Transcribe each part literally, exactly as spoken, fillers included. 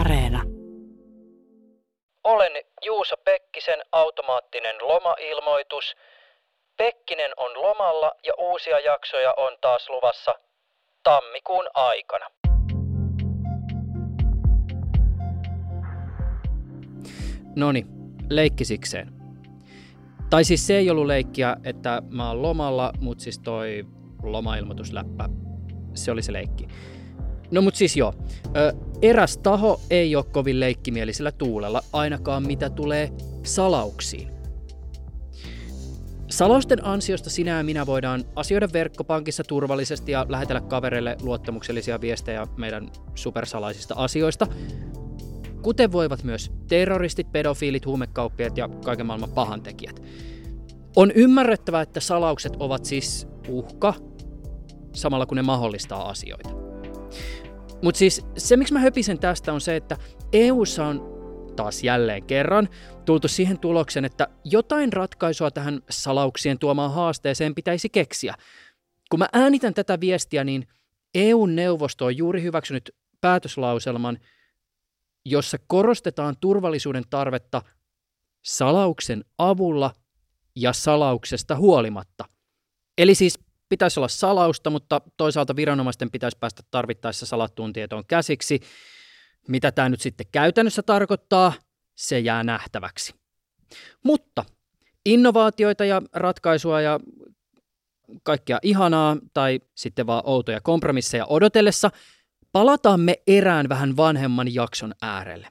Areena. Olen Juuso Pekkisen automaattinen lomailmoitus. Pekkinen on lomalla ja uusia jaksoja on taas luvassa tammikuun aikana. Noniin, leikki sikseen. Tai siis se ei ollut leikkiä, että mä oon lomalla, mut siis toi lomailmoitusläppä, se oli se leikki. No mut siis joo, Ö, eräs taho ei ole kovin leikkimielisellä tuulella, ainakaan mitä tulee salauksiin. Salausten ansiosta sinä ja minä voidaan asioida verkkopankissa turvallisesti ja lähetellä kavereille luottamuksellisia viestejä meidän supersalaisista asioista, kuten voivat myös terroristit, pedofiilit, huumekauppiaat ja kaiken maailman pahantekijät. On ymmärrettävää, että salaukset ovat siis uhka, samalla kun ne mahdollistaa asioita. Mutta siis se, miksi mä höpisen tästä, on se, että E U:ssa on taas jälleen kerran tultu siihen tulokseen, että jotain ratkaisua tähän salauksien tuomaan haasteeseen pitäisi keksiä. Kun mä äänitän tätä viestiä, niin E U-neuvosto on juuri hyväksynyt päätöslauselman, jossa korostetaan turvallisuuden tarvetta salauksen avulla ja salauksesta huolimatta. Eli siis pitäisi olla salausta, mutta toisaalta viranomaisten pitäisi päästä tarvittaessa salattuun tietoon käsiksi. Mitä tämä nyt sitten käytännössä tarkoittaa, se jää nähtäväksi. Mutta innovaatioita ja ratkaisua ja kaikkea ihanaa tai sitten vaan outoja kompromisseja odotellessa palataan me erään vähän vanhemman jakson äärelle.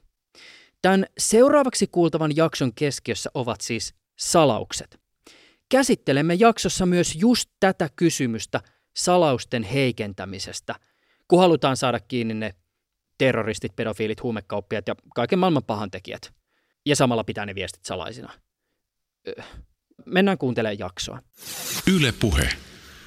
Tämän seuraavaksi kuultavan jakson keskiössä ovat siis salaukset. Käsittelemme jaksossa myös just tätä kysymystä salausten heikentämisestä, kun halutaan saada kiinni ne terroristit, pedofiilit, huumekauppiaat ja kaiken maailman pahantekijät. Ja samalla pitää ne viestit salaisina. Mennään kuuntelemaan jaksoa. Yle Puhe.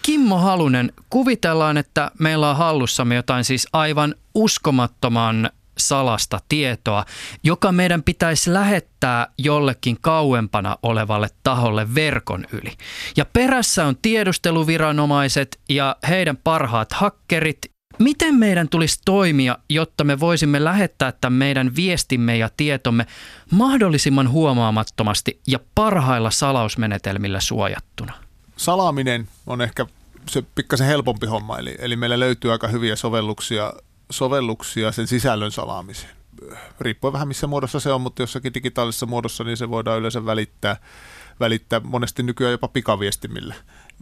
Kimmo Halunen, kuvitellaan, että meillä on hallussamme jotain siis aivan uskomattoman salasta tietoa, joka meidän pitäisi lähettää jollekin kauempana olevalle taholle verkon yli. Ja perässä on tiedusteluviranomaiset ja heidän parhaat hakkerit. Miten meidän tulisi toimia, jotta me voisimme lähettää tämän meidän viestimme ja tietomme mahdollisimman huomaamattomasti ja parhailla salausmenetelmillä suojattuna? Salaaminen on ehkä se pikkasen helpompi homma, eli, eli meillä löytyy aika hyviä sovelluksia, sovelluksia sen sisällön salaamiseen. Riippuen vähän missä muodossa se on, mutta jossakin digitaalisessa muodossa niin se voidaan yleensä välittää, välittää monesti nykyään jopa pikaviestimillä.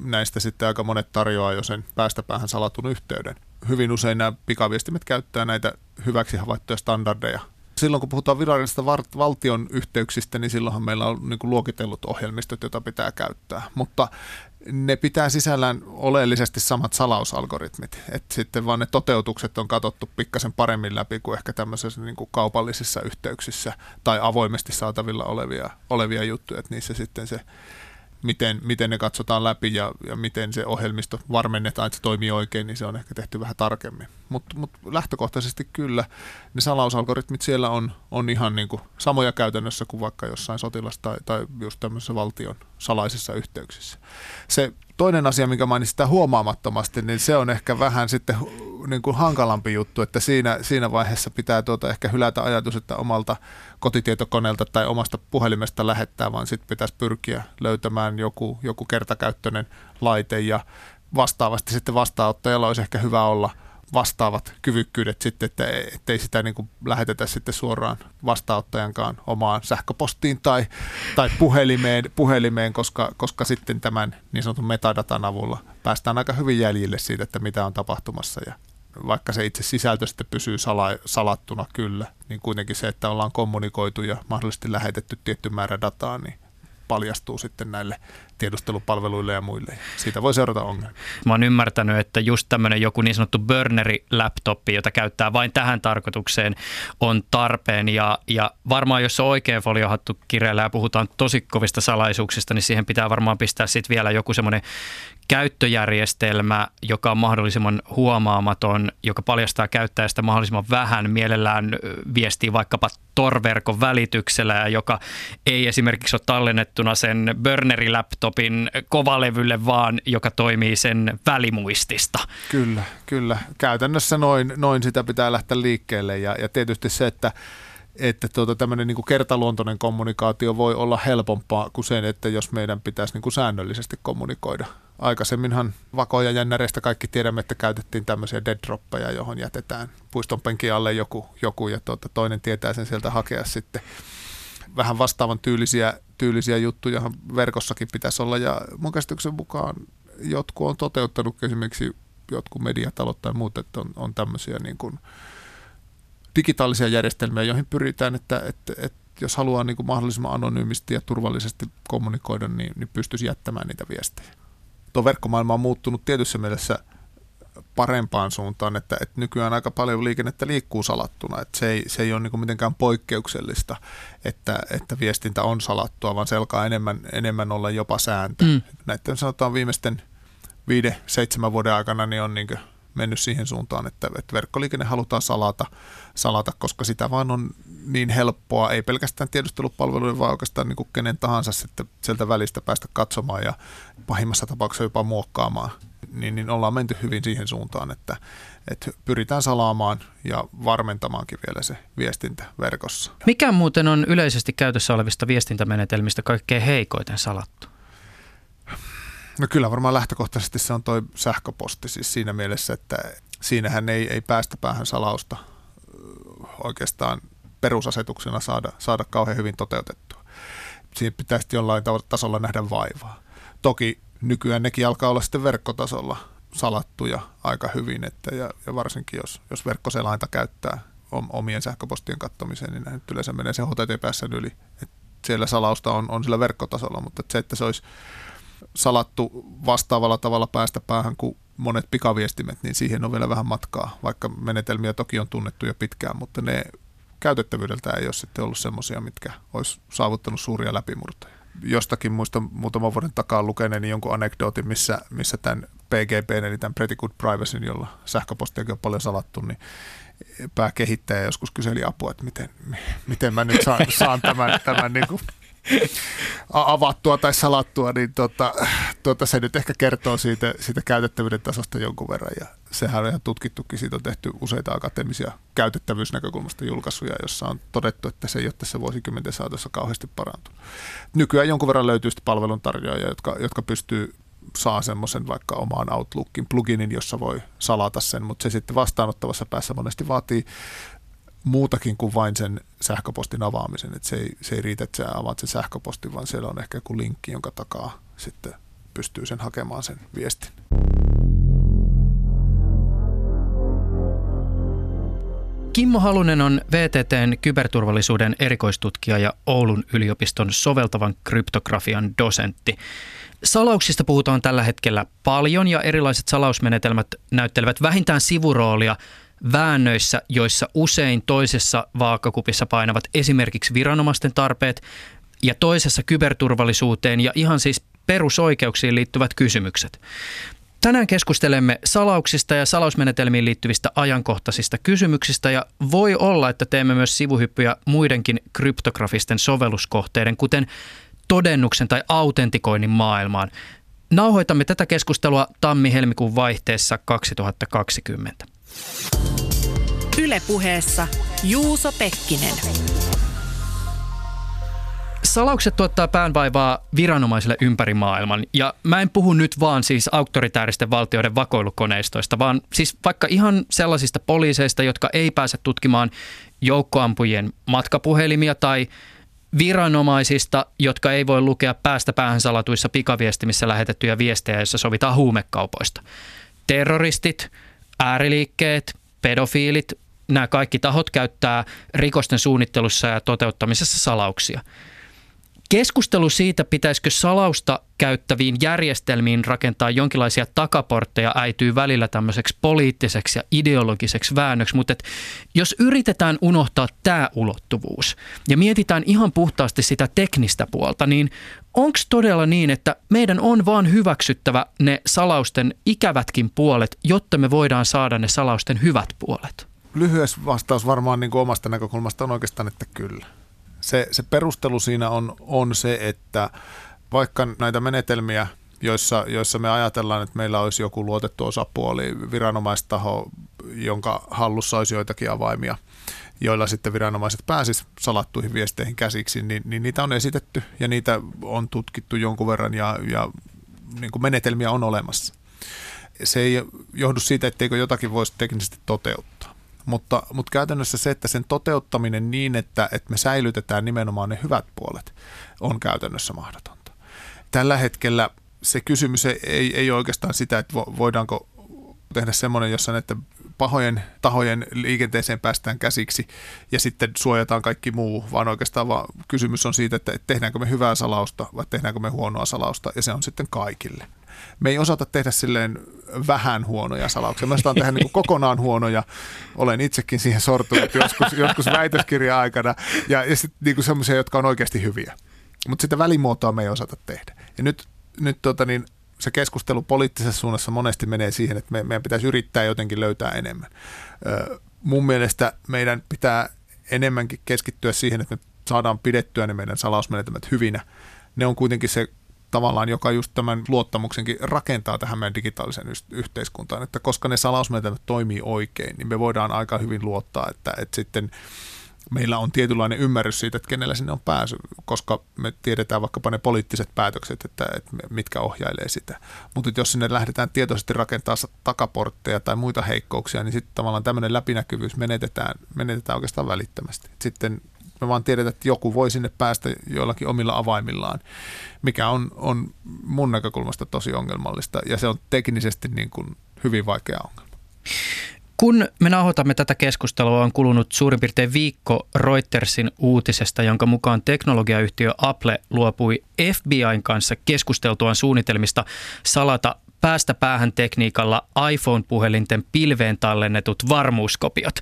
Näistä sitten aika monet tarjoaa jo sen päästä päähän salatun yhteyden. Hyvin usein nämä pikaviestimet käyttää näitä hyväksi havaittuja standardeja. Silloin kun puhutaan virallisista valtion yhteyksistä, niin silloinhan meillä on niin kuin luokitellut ohjelmistot, joita pitää käyttää. Mutta ne pitää sisällään oleellisesti samat salausalgoritmit. Et sitten vaan ne toteutukset on katsottu pikkasen paremmin läpi kuin ehkä tämmöisissä niin kuin kaupallisissa yhteyksissä tai avoimesti saatavilla olevia, olevia juttuja. Et niissä sitten se, miten, miten ne katsotaan läpi ja, ja miten se ohjelmisto varmennetaan, että se toimii oikein, niin se on ehkä tehty vähän tarkemmin. Mutta mut lähtökohtaisesti kyllä ne salausalgoritmit siellä on, on ihan niin kuin samoja käytännössä kuin vaikka jossain sotilas- tai, tai just tämmöisessä valtion salaisissa yhteyksissä. Se toinen asia, minkä mainitsin tämä huomaamattomasti, niin se on ehkä vähän sitten niin kuin hankalampi juttu, että siinä, siinä vaiheessa pitää tuota ehkä hylätä ajatus, että omalta kotitietokoneelta tai omasta puhelimesta lähettää, vaan sitten pitäisi pyrkiä löytämään joku, joku kertakäyttöinen laite ja vastaavasti sitten vastaanottajalla olisi ehkä hyvä olla vastaavat kyvykkyydet sitten, että ei sitä niin kuin lähetetä sitten suoraan vastaanottajankaan omaan sähköpostiin tai, tai puhelimeen, puhelimeen koska, koska sitten tämän niin sanotun metadatan avulla päästään aika hyvin jäljille siitä, että mitä on tapahtumassa ja vaikka se itse sisältö sitten pysyy sala- salattuna kyllä, niin kuitenkin se, että ollaan kommunikoitu ja mahdollisesti lähetetty tietty määrä dataa, niin paljastuu sitten näille tiedustelupalveluille ja muille. Siitä voi seurata ongelmia. Mä oon ymmärtänyt, että just tämmöinen joku niin sanottu burneri-laptoppi, jota käyttää vain tähän tarkoitukseen, on tarpeen. Ja, ja varmaan, jos on oikein foliohattu kireellä ja puhutaan tosi kovista salaisuuksista, niin siihen pitää varmaan pistää sitten vielä joku semmoinen käyttöjärjestelmä, joka on mahdollisimman huomaamaton, joka paljastaa käyttäjästä mahdollisimman vähän, mielellään viestii vaikkapa Tor-verkon välityksellä ja joka ei esimerkiksi ole tallennettu verrattuna sen Burneri-laptopin kovalevylle vaan, joka toimii sen välimuistista. Kyllä, kyllä. Käytännössä noin, noin sitä pitää lähteä liikkeelle ja, ja tietysti se, että että tuota, tämmöinen niin kuin kertaluontoinen kommunikaatio voi olla helpompaa kuin sen, että jos meidän pitäisi niin kuin säännöllisesti kommunikoida. Aikaisemminhan vakoja jännäreistä kaikki tiedämme, että käytettiin tämmöisiä dead-droppeja, johon jätetään puiston penkin alle joku, joku ja tuota, toinen tietää sen sieltä hakea sitten. Vähän vastaavan tyylisiä, tyylisiä juttujahan verkossakin pitäisi olla ja mun käsityksen mukaan jotkut on toteuttanut esimerkiksi jotkut mediatalot tai muut, että on, on tämmöisiä niin kuin digitaalisia järjestelmiä, joihin pyritään, että, että, että jos haluaa niin kuin mahdollisimman anonyymisti ja turvallisesti kommunikoida, niin, niin pystyisi jättämään niitä viestejä. Tuo verkkomaailma on muuttunut tietyssä mielessä parempaan suuntaan, että, että nykyään aika paljon liikennettä liikkuu salattuna. Että se, ei, se ei ole niin kuin mitenkään poikkeuksellista, että, että viestintä on salattua, vaan se alkaa enemmän, enemmän olla jopa sääntö. Mm. Näiden sanotaan viimeisten viiden, seitsemän vuoden aikana niin on niin kuin mennyt siihen suuntaan, että, että verkkoliikenne halutaan salata, salata, koska sitä vaan on niin helppoa, ei pelkästään tiedustelupalveluiden, vaan oikeastaan niin kuin kenen tahansa sitten sieltä välistä päästä katsomaan ja pahimmassa tapauksessa jopa muokkaamaan. Niin, niin ollaan menty hyvin siihen suuntaan, että, että pyritään salaamaan ja varmentamaankin vielä se viestintä verkossa. Mikä muuten on yleisesti käytössä olevista viestintämenetelmistä kaikkein heikoiten salattu? No kyllä varmaan lähtökohtaisesti se on toi sähköposti siis siinä mielessä, että siinähän ei, ei päästä päähän salausta oikeastaan perusasetuksena saada, saada kauhean hyvin toteutettua. Siinä pitäisi jollain tasolla nähdä vaivaa. Toki nykyään nekin alkaa olla sitten verkkotasolla salattuja aika hyvin, että ja, ja varsinkin jos, jos verkkoselainta käyttää omien sähköpostien katsomiseen, niin näin yleensä menee sen H T T P:n yli. Et siellä salausta on, on sillä verkkotasolla, mutta et se, että se olisi salattu vastaavalla tavalla päästä päähän kuin monet pikaviestimet, niin siihen on vielä vähän matkaa, vaikka menetelmiä toki on tunnettu jo pitkään, mutta ne käytettävyydeltä ei ole sitten ollut semmoisia, mitkä olisi saavuttanut suuria läpimurtoja. Jostakin muistan muutaman vuoden takaa lukeneeni jonkun anekdootin, missä, missä tämän P G P, eli tämän Pretty Good Privacyn, jolla sähköpostiakin on paljon salattu, niin pääkehittäjä joskus kyseli apua, että miten, miten mä nyt saan, saan tämän, tämän niin kuin avattua tai salattua, niin tuota, tuota, se nyt ehkä kertoo siitä, siitä käytettävyyden tasosta jonkun verran. Ja sehän on ihan tutkittukin, siitä on tehty useita akateemisia käytettävyysnäkökulmasta julkaisuja, jossa on todettu, että se ei ole tässä vuosikymmenten saatossa kauheasti parantunut. Nykyään jonkun verran löytyy sitten palveluntarjoajia, jotka, jotka pystyy saa semmoisen vaikka omaan Outlookin pluginin, jossa voi salata sen, mutta se sitten vastaanottavassa päässä monesti vaatii muutakin kuin vain sen sähköpostin avaamisen, että se ei, se ei riitä, että sä avaat sen sähköpostin, vaan siellä on ehkä joku linkki, jonka takaa sitten pystyy sen hakemaan sen viestin. Kimmo Halunen on V T T:n kyberturvallisuuden erikoistutkija ja Oulun yliopiston soveltavan kryptografian dosentti. Salauksista puhutaan tällä hetkellä paljon ja erilaiset salausmenetelmät näyttelevät vähintään sivuroolia väännöissä, joissa usein toisessa vaakakupissa painavat esimerkiksi viranomaisten tarpeet ja toisessa kyberturvallisuuteen ja ihan siis perusoikeuksiin liittyvät kysymykset. Tänään keskustelemme salauksista ja salausmenetelmiin liittyvistä ajankohtaisista kysymyksistä ja voi olla, että teemme myös sivuhyppyjä muidenkin kryptografisten sovelluskohteiden, kuten todennuksen tai autentikoinnin maailmaan. Nauhoitamme tätä keskustelua tammi-helmikuun vaihteessa kaksituhattakaksikymmentä. Yle Puheessa Juuso Pekkinen. Salaukset tuottaa päänvaivaa viranomaisille ympäri maailman. Ja mä en puhu nyt vaan siis auktoritääristen valtioiden vakoilukoneistoista, vaan siis vaikka ihan sellaisista poliiseista, jotka ei pääse tutkimaan joukkoampujien matkapuhelimia tai viranomaisista, jotka ei voi lukea päästä päähän salatuissa pikaviestimissä lähetettyjä viestejä, joissa sovitaan huumekaupoista. Terroristit, ääriliikkeet, pedofiilit, nämä kaikki tahot käyttää rikosten suunnittelussa ja toteuttamisessa salauksia. Keskustelu siitä, pitäisikö salausta käyttäviin järjestelmiin rakentaa jonkinlaisia takaportteja, äityy välillä tämmöiseksi poliittiseksi ja ideologiseksi väännöksi, mutta jos yritetään unohtaa tämä ulottuvuus ja mietitään ihan puhtaasti sitä teknistä puolta, niin onko todella niin, että meidän on vaan hyväksyttävä ne salausten ikävätkin puolet, jotta me voidaan saada ne salausten hyvät puolet? Lyhyes vastaus varmaan niin kuin omasta näkökulmasta on oikeastaan, että kyllä. se, se perustelu siinä on, on se, että vaikka näitä menetelmiä, joissa, joissa me ajatellaan, että meillä olisi joku luotettu osapuoli, viranomaistaho, jonka hallussa olisi joitakin avaimia, joilla sitten viranomaiset pääsisivät salattuihin viesteihin käsiksi, niin, niin niitä on esitetty ja niitä on tutkittu jonkun verran ja, ja niin kuin menetelmiä on olemassa. Se ei johdu siitä, etteikö jotakin voisi teknisesti toteuttaa, mutta, mutta käytännössä se, että sen toteuttaminen niin, että, että me säilytetään nimenomaan ne hyvät puolet, on käytännössä mahdotonta. Tällä hetkellä se kysymys ei, ei oikeastaan sitä, että voidaanko tehdä semmoinen, jossa näiden pahojen tahojen liikenteeseen päästään käsiksi ja sitten suojataan kaikki muu, vaan oikeastaan vaan kysymys on siitä, että tehdäänkö me hyvää salausta vai tehdäänkö me huonoa salausta ja se on sitten kaikille. Me ei osata tehdä silleen vähän huonoja salauksia. Me osataan tehdä niin kuin kokonaan huonoja. Olen itsekin siihen sortunut joskus, joskus väitöskirja-aikana ja, ja sitten niin kuin semmoisia, jotka on oikeasti hyviä. Mutta sitä välimuotoa me ei osata tehdä. Ja nyt, nyt tota niin, se keskustelu poliittisessa suunnassa monesti menee siihen, että me, meidän pitäisi yrittää jotenkin löytää enemmän. Ö, mun mielestä meidän pitää enemmänkin keskittyä siihen, että me saadaan pidettyä ne meidän salausmenetelmät hyvinä. Ne on kuitenkin se tavallaan, joka just tämän luottamuksenkin rakentaa tähän meidän digitaaliseen yhteiskuntaan, että koska ne salausmenetelmät toimii oikein, niin me voidaan aika hyvin luottaa, että, että sitten meillä on tietynlainen ymmärrys siitä, että kenellä sinne on pääsy, koska me tiedetään vaikkapa ne poliittiset päätökset, että, että mitkä ohjailee sitä. Mutta jos sinne lähdetään tietoisesti rakentamaan takaportteja tai muita heikkouksia, niin sitten tavallaan tämmöinen läpinäkyvyys menetetään, menetetään oikeastaan välittömästi. Sitten me vaan tiedetään, että joku voi sinne päästä joillakin omilla avaimillaan, mikä on, on mun näkökulmasta tosi ongelmallista ja se on teknisesti niin kuin hyvin vaikea ongelma. Kun me nauhoitamme tätä keskustelua, on kulunut suurin piirtein viikko Reutersin uutisesta, jonka mukaan teknologiayhtiö Apple luopui F B I:n kanssa keskusteltuaan suunnitelmista salata päästä päähän tekniikalla iPhone-puhelinten pilveen tallennetut varmuuskopiot.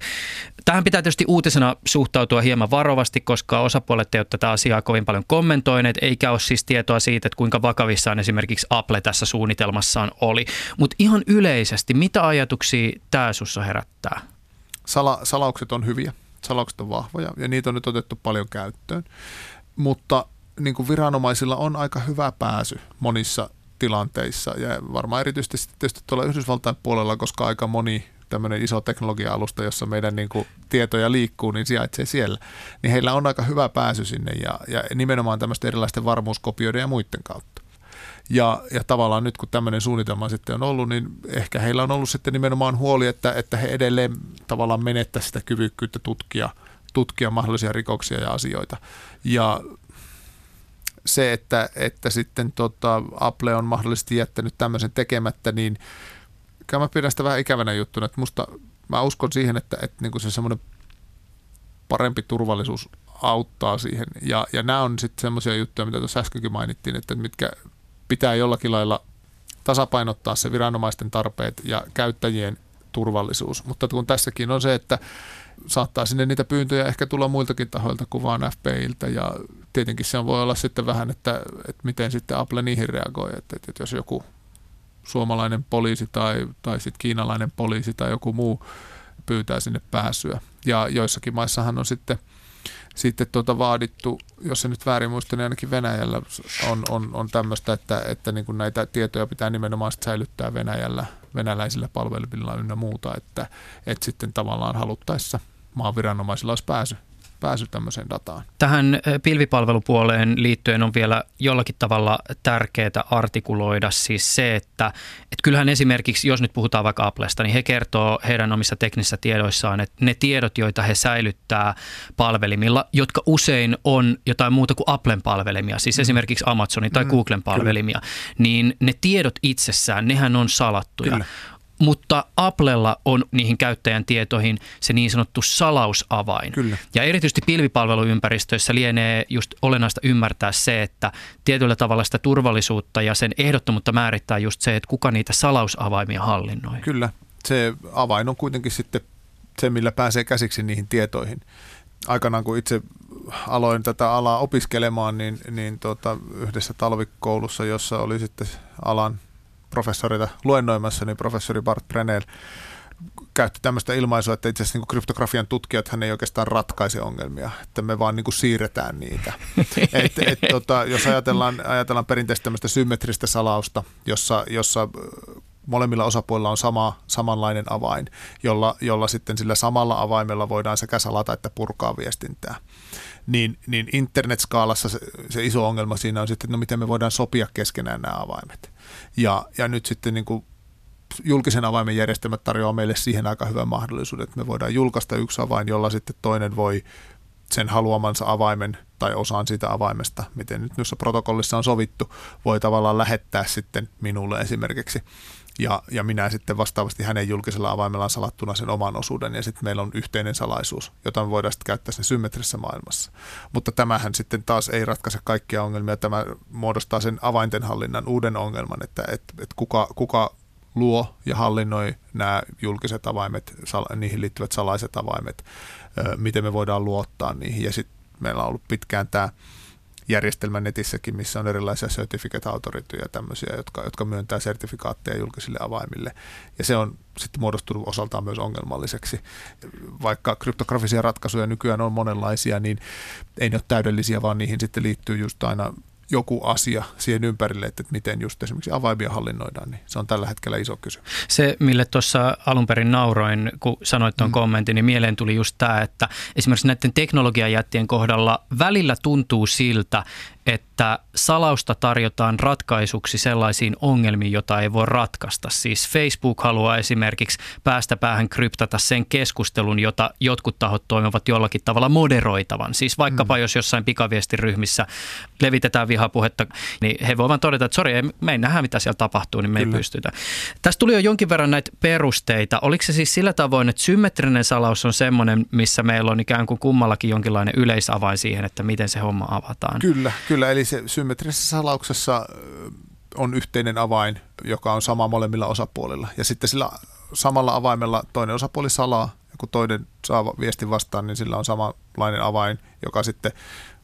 Tähän pitää tietysti uutisena suhtautua hieman varovasti, koska osapuolet ei ole tätä asiaa kovin paljon kommentoineet, eikä ole siis tietoa siitä, että kuinka vakavissaan esimerkiksi Apple tässä suunnitelmassaan oli. Mutta ihan yleisesti, mitä ajatuksia tämä sussa herättää? Sala, salaukset on hyviä, salaukset on vahvoja ja niitä on nyt otettu paljon käyttöön, mutta niin kuin viranomaisilla on aika hyvä pääsy monissa tilanteissa ja varmaan erityisesti tietysti tuolla Yhdysvaltain puolella, koska aika moni tämmöinen iso teknologia-alusta, jossa meidän niin kuin tietoja liikkuu, niin sijaitsee siellä, niin heillä on aika hyvä pääsy sinne ja, ja nimenomaan tämmöisten erilaisten varmuuskopioiden ja muiden kautta. Ja, ja tavallaan nyt kun tämmöinen suunnitelma sitten on ollut, niin ehkä heillä on ollut sitten nimenomaan huoli, että, että he edelleen tavallaan menettäisivät sitä kyvykkyyttä tutkia, tutkia mahdollisia rikoksia ja asioita. Ja se, että, että sitten tota Apple on mahdollisesti jättänyt tämmöisen tekemättä, niin kyllä mä pidän sitä vähän ikävänä juttuna. Että musta, mä uskon siihen, että, että niinku se semmoinen parempi turvallisuus auttaa siihen. Ja, ja nämä on sitten semmoisia juttuja, mitä tuossa äskenkin mainittiin, että mitkä pitää jollakin lailla tasapainottaa se viranomaisten tarpeet ja käyttäjien turvallisuus. Mutta kun tässäkin on se, että saattaa sinne niitä pyyntöjä ehkä tulla muiltakin tahoilta kuin vaan F B I:ltä ja tietenkin se voi olla sitten vähän, että, että miten sitten Apple niihin reagoi, että, että jos joku suomalainen poliisi tai, tai sitten kiinalainen poliisi tai joku muu pyytää sinne pääsyä. Ja joissakin maissahan on sitten, sitten tuota vaadittu, jos se nyt väärin muista, niin ainakin Venäjällä on, on, on tämmöistä, että, että niin kuin näitä tietoja pitää nimenomaan säilyttää Venäjällä, venäläisillä palvelimilla ynnä muuta, että, että sitten tavallaan haluttaessa maaviranomaisilla olisi pääsy. pääsy tämmöiseen dataan. Tähän pilvipalvelupuoleen liittyen on vielä jollakin tavalla tärkeää artikuloida siis se, että, että kyllähän esimerkiksi, jos nyt puhutaan vaikka Applesta, niin he kertoo heidän omissa teknisissä tiedoissaan, että ne tiedot, joita he säilyttää palvelimilla, jotka usein on jotain muuta kuin Applen palvelimia, siis mm. esimerkiksi Amazonin tai mm, Googlen palvelimia, kyllä. Niin ne tiedot itsessään, nehän on salattuja. Kyllä. Mutta Applella on niihin käyttäjän tietoihin se niin sanottu salausavain. Kyllä. Ja erityisesti pilvipalveluympäristöissä lienee just olennaista ymmärtää se, että tietyllä tavalla sitä turvallisuutta ja sen ehdottomuutta määrittää just se, että kuka niitä salausavaimia hallinnoi. Kyllä. Se avain on kuitenkin sitten se, millä pääsee käsiksi niihin tietoihin. Aikanaan kun itse aloin tätä alaa opiskelemaan, niin, niin tuota, yhdessä talvikoulussa, jossa oli sitten alan professorita luennoimassa, niin professori Bart Preneel käytti tämmöistä ilmaisua, että itse asiassa niin kryptografian tutkijathan ei oikeastaan ratkaise ongelmia, että me vaan niin kuin siirretään niitä. et, et, tota, jos ajatellaan, ajatellaan perinteistä tämmöistä symmetristä salausta, jossa, jossa molemmilla osapuolilla on sama, samanlainen avain, jolla, jolla sitten sillä samalla avaimella voidaan sekä salata että purkaa viestintää. Niin, niin internetskaalassa se, se iso ongelma siinä on sitten, että no miten me voidaan sopia keskenään nämä avaimet. Ja, ja nyt sitten niin kuin julkisen avaimen järjestelmät tarjoaa meille siihen aika hyvän mahdollisuuden, että me voidaan julkaista yksi avain, jolla sitten toinen voi sen haluamansa avaimen tai osaan siitä avaimesta, miten nyt noissa protokollissa on sovittu, voi tavallaan lähettää sitten minulle esimerkiksi. Ja, ja minä sitten vastaavasti hänen julkisella avaimellaan salattuna sen oman osuuden, ja sitten meillä on yhteinen salaisuus, jota me voidaan sitten käyttää sen symmetrisessä maailmassa. Mutta tämähän sitten taas ei ratkaise kaikkia ongelmia. Tämä muodostaa sen avaintenhallinnan uuden ongelman, että et, et kuka, kuka luo ja hallinnoi nämä julkiset avaimet, sal, niihin liittyvät salaiset avaimet, ö, miten me voidaan luottaa niihin. Ja sitten meillä on ollut pitkään tämä järjestelmä netissäkin, missä on erilaisia certificate authorityjä tämmöisiä, jotka, jotka myöntää sertifikaatteja julkisille avaimille. Ja se on sitten muodostunut osaltaan myös ongelmalliseksi. Vaikka kryptografisia ratkaisuja nykyään on monenlaisia, niin ei ne ole täydellisiä, vaan niihin sitten liittyy just aina joku asia siihen ympärille, että miten just esimerkiksi avaimia hallinnoidaan, niin se on tällä hetkellä iso kysymys. Se, mille tuossa alun perin nauroin, kun sanoit tuon mm. kommentin, niin mieleen tuli just tämä, että esimerkiksi näiden teknologiajättien kohdalla välillä tuntuu siltä, että salausta tarjotaan ratkaisuksi sellaisiin ongelmiin, jota ei voi ratkaista. Siis Facebook haluaa esimerkiksi päästä päähän kryptata sen keskustelun, jota jotkut tahot toimivat jollakin tavalla moderoitavan. Siis vaikkapa mm. jos jossain pikaviestiryhmissä levitetään vihapuhetta, niin he voivat todeta, että sori, me ei nähdä mitä siellä tapahtuu, niin me Kyllä. ei pystytä. Tässä tuli jo jonkin verran näitä perusteita. Oliko se siis sillä tavoin, että symmetrinen salaus on semmoinen, missä meillä on ikään kuin kummallakin jonkinlainen yleisavain siihen, että miten se homma avataan? Kyllä. Kyllä, eli se symmetrisessä salauksessa on yhteinen avain, joka on sama molemmilla osapuolilla. Ja sitten sillä samalla avaimella toinen osapuoli salaa, ja kun toinen saa viestin vastaan, niin sillä on samanlainen avain, joka sitten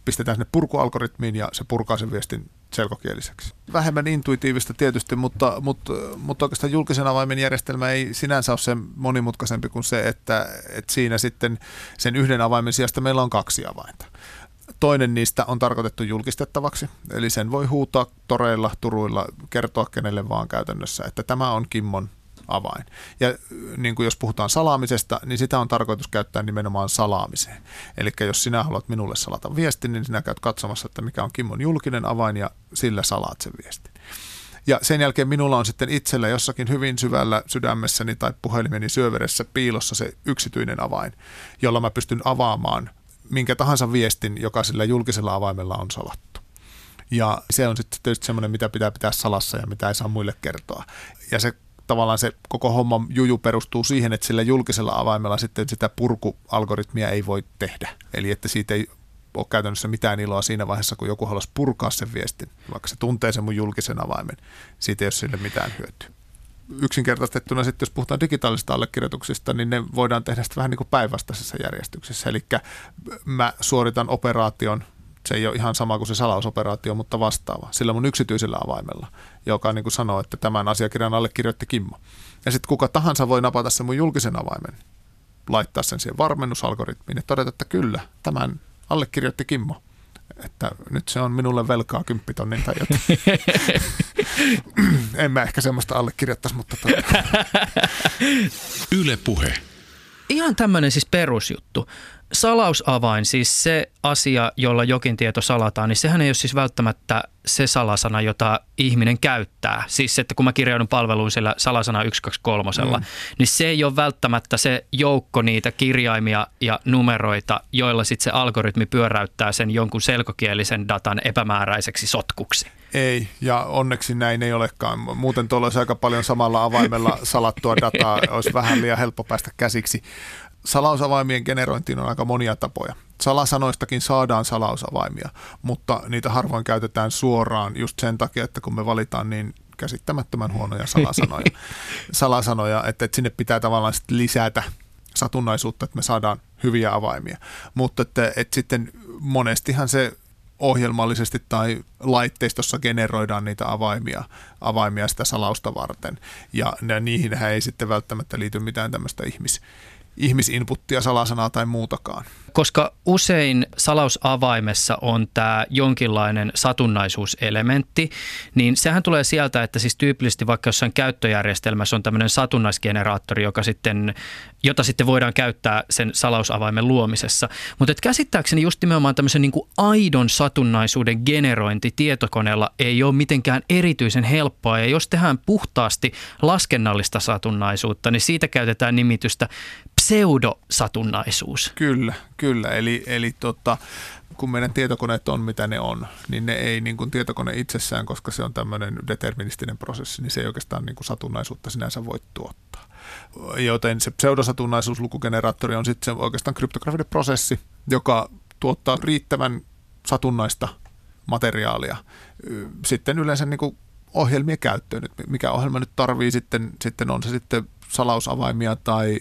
pistetään sinne purkualgoritmiin ja se purkaa sen viestin selkokieliseksi. Vähemmän intuitiivista tietysti, mutta, mutta, mutta oikeastaan julkisen avaimen järjestelmä ei sinänsä ole sen monimutkaisempi kuin se, että, että siinä sitten sen yhden avaimen sijasta meillä on kaksi avainta. Toinen niistä on tarkoitettu julkistettavaksi, eli sen voi huutaa toreilla, turuilla, kertoa kenelle vaan käytännössä, että tämä on Kimmon avain. Ja niin kuin jos puhutaan salaamisesta, niin sitä on tarkoitus käyttää nimenomaan salaamiseen. Eli jos sinä haluat minulle salata viestin, niin sinä käyt katsomassa, että mikä on Kimmon julkinen avain ja sillä salaat sen viestin. Ja sen jälkeen minulla on sitten itsellä jossakin hyvin syvällä sydämessäni tai puhelimeni syöveressä piilossa se yksityinen avain, jolla mä pystyn avaamaan minkä tahansa viestin, joka sillä julkisella avaimella on salattu. Ja se on sitten tietysti semmoinen, mitä pitää pitää salassa ja mitä ei saa muille kertoa. Ja se tavallaan se koko homman juju perustuu siihen, että sillä julkisella avaimella sitten sitä purkualgoritmia ei voi tehdä. Eli että siitä ei ole käytännössä mitään iloa siinä vaiheessa, kun joku haluaisi purkaa sen viestin, vaikka se tuntee sen mun julkisen avaimen. Siitä ei ole sille mitään hyötyä. Yksinkertaistettuna sitten, jos puhutaan digitaalisista allekirjoituksista, niin ne voidaan tehdä sitä vähän niin kuin päinvastaisessa järjestyksessä. Eli mä suoritan operaation, se ei ole ihan sama kuin se salausoperaatio, mutta vastaava, sillä mun yksityisellä avaimella, joka niin kuin sanoo, että tämän asiakirjan allekirjoitti Kimmo. Ja sitten kuka tahansa voi napata sen mun julkisen avaimen, laittaa sen siihen varmennusalgoritmiin ja todeta, että kyllä, tämän allekirjoitti Kimmo. Että nyt se on minulle velkaa kymppitonnin tai jotain. En mä ehkä semmoista allekirjoittaisi, mutta totta. Yle Puhe. Ihan tämmöinen siis perusjuttu. Salausavain, siis se asia, jolla jokin tieto salataan, niin sehän ei ole siis välttämättä se salasana, jota ihminen käyttää. Siis että kun mä kirjaudun palveluun sillä salasana yksi kaksi kolme, mm. niin se ei ole välttämättä se joukko niitä kirjaimia ja numeroita, joilla sitten se algoritmi pyöräyttää sen jonkun selkokielisen datan epämääräiseksi sotkuksi. Ei, ja onneksi näin ei olekaan. Muuten tuolla olisi aika paljon samalla avaimella salattua dataa, olisi vähän liian helppo päästä käsiksi. Salausavaimien generointiin on aika monia tapoja. Salasanoistakin saadaan salausavaimia, mutta niitä harvoin käytetään suoraan just sen takia, että kun me valitaan niin käsittämättömän huonoja salasanoja, salasanoja että, että sinne pitää tavallaan lisätä satunnaisuutta, että me saadaan hyviä avaimia. Mutta että, että sitten monestihan se ohjelmallisesti tai laitteistossa generoidaan niitä avaimia, avaimia sitä salausta varten. Ja niihinhän ei sitten välttämättä liity mitään tämmöistä ihmis, ihmisinputtia, salasanaa tai muutakaan. Koska usein salausavaimessa on tämä jonkinlainen satunnaisuuselementti, niin sehän tulee sieltä, että siis tyypillisesti vaikka jossain käyttöjärjestelmässä on tämmöinen satunnaisgeneraattori, joka sitten, jota sitten voidaan käyttää sen salausavaimen luomisessa. Mutta käsittääkseni just nimenomaan tämmöisen niin kuin aidon satunnaisuuden generointi tietokoneella ei ole mitenkään erityisen helppoa. Ja jos tehdään puhtaasti laskennallista satunnaisuutta, niin siitä käytetään nimitystä pseudosatunnaisuus. Kyllä, kyllä. Eli, eli tota, kun meidän tietokoneet on mitä ne on, niin ne ei niin kuin tietokone itsessään, koska se on tämmöinen deterministinen prosessi, niin se ei oikeastaan niin kuin satunnaisuutta sinänsä voi tuottaa. Joten se pseudosatunnaisuuslukugeneraattori on sitten se oikeastaan kryptografinen prosessi, joka tuottaa riittävän satunnaista materiaalia sitten yleensä niin kuin ohjelmien käyttöön. Mikä ohjelma nyt tarvii sitten, sitten on se sitten salausavaimia tai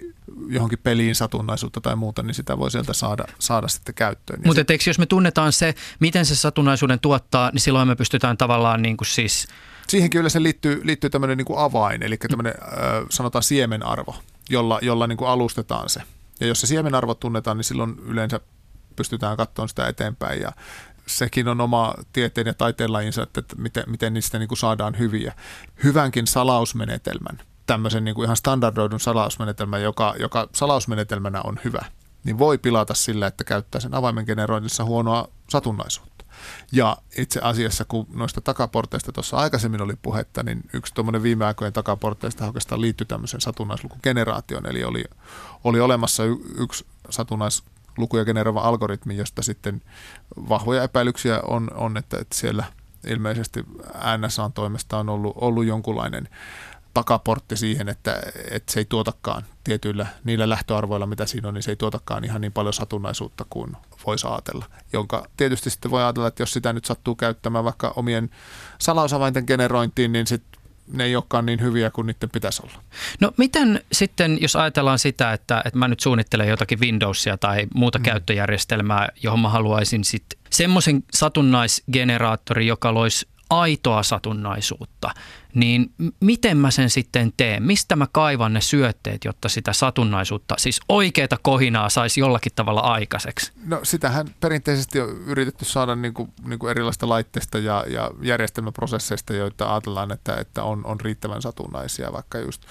johonkin peliin satunnaisuutta tai muuta, niin sitä voi sieltä saada, saada sitten käyttöön. Mutta eikö jos me tunnetaan se, miten se satunnaisuuden tuottaa, niin silloin me pystytään tavallaan niin kuin siis... Siihenkin yleensä liittyy, liittyy tämmöinen niin kuin avain, eli tämmöinen äh, sanotaan siemenarvo, jolla, jolla niin kuin alustetaan se. Ja jos se siemenarvo tunnetaan, niin silloin yleensä pystytään katsomaan sitä eteenpäin ja sekin on oma tieteen ja taiteenlajinsa, että miten, miten niistä niin kuin saadaan hyviä. Hyvänkin salausmenetelmän. Tämmöisen niin kuin ihan standardoidun salausmenetelmän, joka, joka salausmenetelmänä on hyvä, niin voi pilata sillä, että käyttää sen avaimen generoinnissa huonoa satunnaisuutta. Ja itse asiassa, kun noista takaporteista tuossa aikaisemmin oli puhetta, niin yksi tuommoinen viime aikojen takaporteista oikeastaan liittyi tämmöiseen satunnaislukugeneraatioon, eli oli, oli olemassa y- yksi satunnaislukuja generoiva algoritmi, josta sitten vahvoja epäilyksiä on, on että, että siellä ilmeisesti N S A:n toimesta on ollut, ollut jonkunlainen takaportti siihen, että, että se ei tuotakaan tietyillä niillä lähtöarvoilla, mitä siinä on, niin se ei tuotakaan ihan niin paljon satunnaisuutta kuin voisi ajatella. Jonka tietysti sitten voi ajatella, että jos sitä nyt sattuu käyttämään vaikka omien salausavainten generointiin, niin sitten ne ei olekaan niin hyviä kuin niiden pitäisi olla. No miten sitten, jos ajatellaan sitä, että, että mä nyt suunnittelen jotakin Windowsia tai muuta mm. käyttöjärjestelmää, johon mä haluaisin sitten semmoisen satunnaisgeneraattori, joka loisi aitoa satunnaisuutta, niin miten mä sen sitten teen? Mistä mä kaivan ne syötteet, jotta sitä satunnaisuutta, siis oikeata kohinaa saisi jollakin tavalla aikaiseksi? No sitähän perinteisesti on yritetty saada niin kuin, niin kuin erilaisista laitteista ja, ja järjestelmäprosesseista, joita ajatellaan, että, että on, on riittävän satunnaisia, vaikka just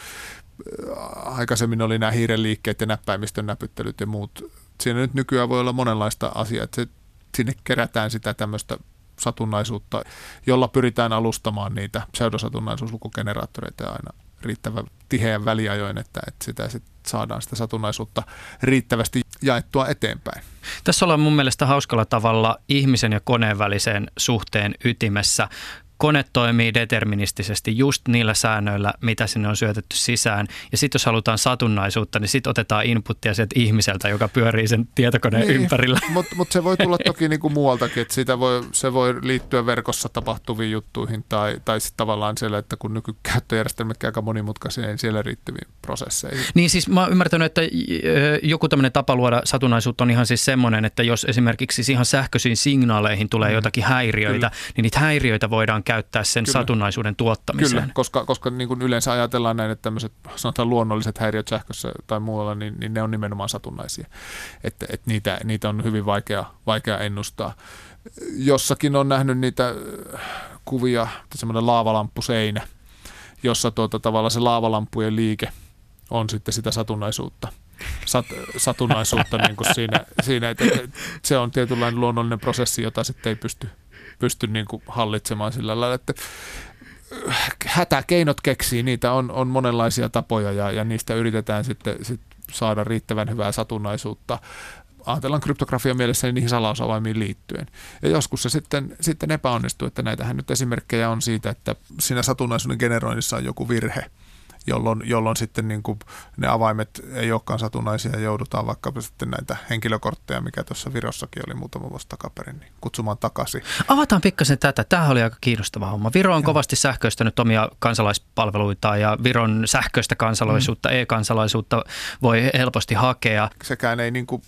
aikaisemmin oli nämä hiirenliikkeet ja näppäimistön näpyttelyt ja muut. Siinä nyt nykyään voi olla monenlaista asiaa, että se, sinne kerätään sitä tämmöistä satunnaisuutta, jolla pyritään alustamaan niitä pseudosatunnaisuuslukugeneraattoreita aina riittävän tiheän väliajoin, että, että sitä sit saadaan sitä satunnaisuutta riittävästi jaettua eteenpäin. Tässä ollaan mun mielestä hauskalla tavalla ihmisen ja koneen välisen suhteen ytimessä. Kone toimii deterministisesti just niillä säännöillä, mitä sinne on syötetty sisään. Ja sitten jos halutaan satunnaisuutta, niin sitten otetaan inputtia sieltä ihmiseltä, joka pyörii sen tietokoneen niin, ympärillä. Mutta mut se voi tulla toki niinku muualtakin, että sitä voi, se voi liittyä verkossa tapahtuviin juttuihin tai, tai sitten tavallaan siellä, että kun nykykäyttöjärjestelmät aika monimutkaisia, niin siellä riittyviin prosesseihin. Niin siis mä oon ymmärtänyt, että joku tämmöinen tapa luoda satunnaisuutta on ihan siis semmoinen, että jos esimerkiksi siis ihan sähköisiin signaaleihin tulee mm. jotakin häiriöitä, Kyllä. niin niitä häiriöitä voidaan käyttää sen Kyllä. satunnaisuuden tuottamiseen. Kyllä, koska, koska niin kuin yleensä ajatellaan näin, että tämmöiset sanotaan luonnolliset häiriöt sähkössä tai muualla, niin, niin ne on nimenomaan satunnaisia. Että et niitä, niitä on hyvin vaikea, vaikea ennustaa. Jossakin on nähnyt niitä kuvia, semmoinen laavalampuseinä, jossa tuota, tavallaan se laavalampujen liike on sitten sitä satunnaisuutta. Sat, satunnaisuutta niin kuin siinä, siinä että se on tietynlainen luonnollinen prosessi, jota sitten ei pysty pysty niin kuin hallitsemaan sillä lailla, että hätäkeinot keksii, niitä on, on monenlaisia tapoja ja, ja niistä yritetään sitten sit saada riittävän hyvää satunnaisuutta. Ajatellaan kryptografian mielessä niin niihin salausavaimiin liittyen. Ja joskus se sitten, sitten epäonnistuu, että näitähän nyt esimerkkejä on siitä, että siinä satunnaisuuden generoinnissa on joku virhe, jolloin, jolloin sitten niin kuin ne avaimet ei olekaan satunnaisia ja joudutaan vaikkapa sitten näitä henkilökortteja, mikä tuossa Virossakin oli muutama vuosi takaperin, niin kutsumaan takaisin. Avataan pikkasen tätä. Tämähän oli aika kiinnostava homma. Viro on ja. kovasti sähköistänyt omia kansalaispalveluita ja Viron sähköistä kansalaisuutta, mm. e-kansalaisuutta voi helposti hakea. Sekään ei niin kuin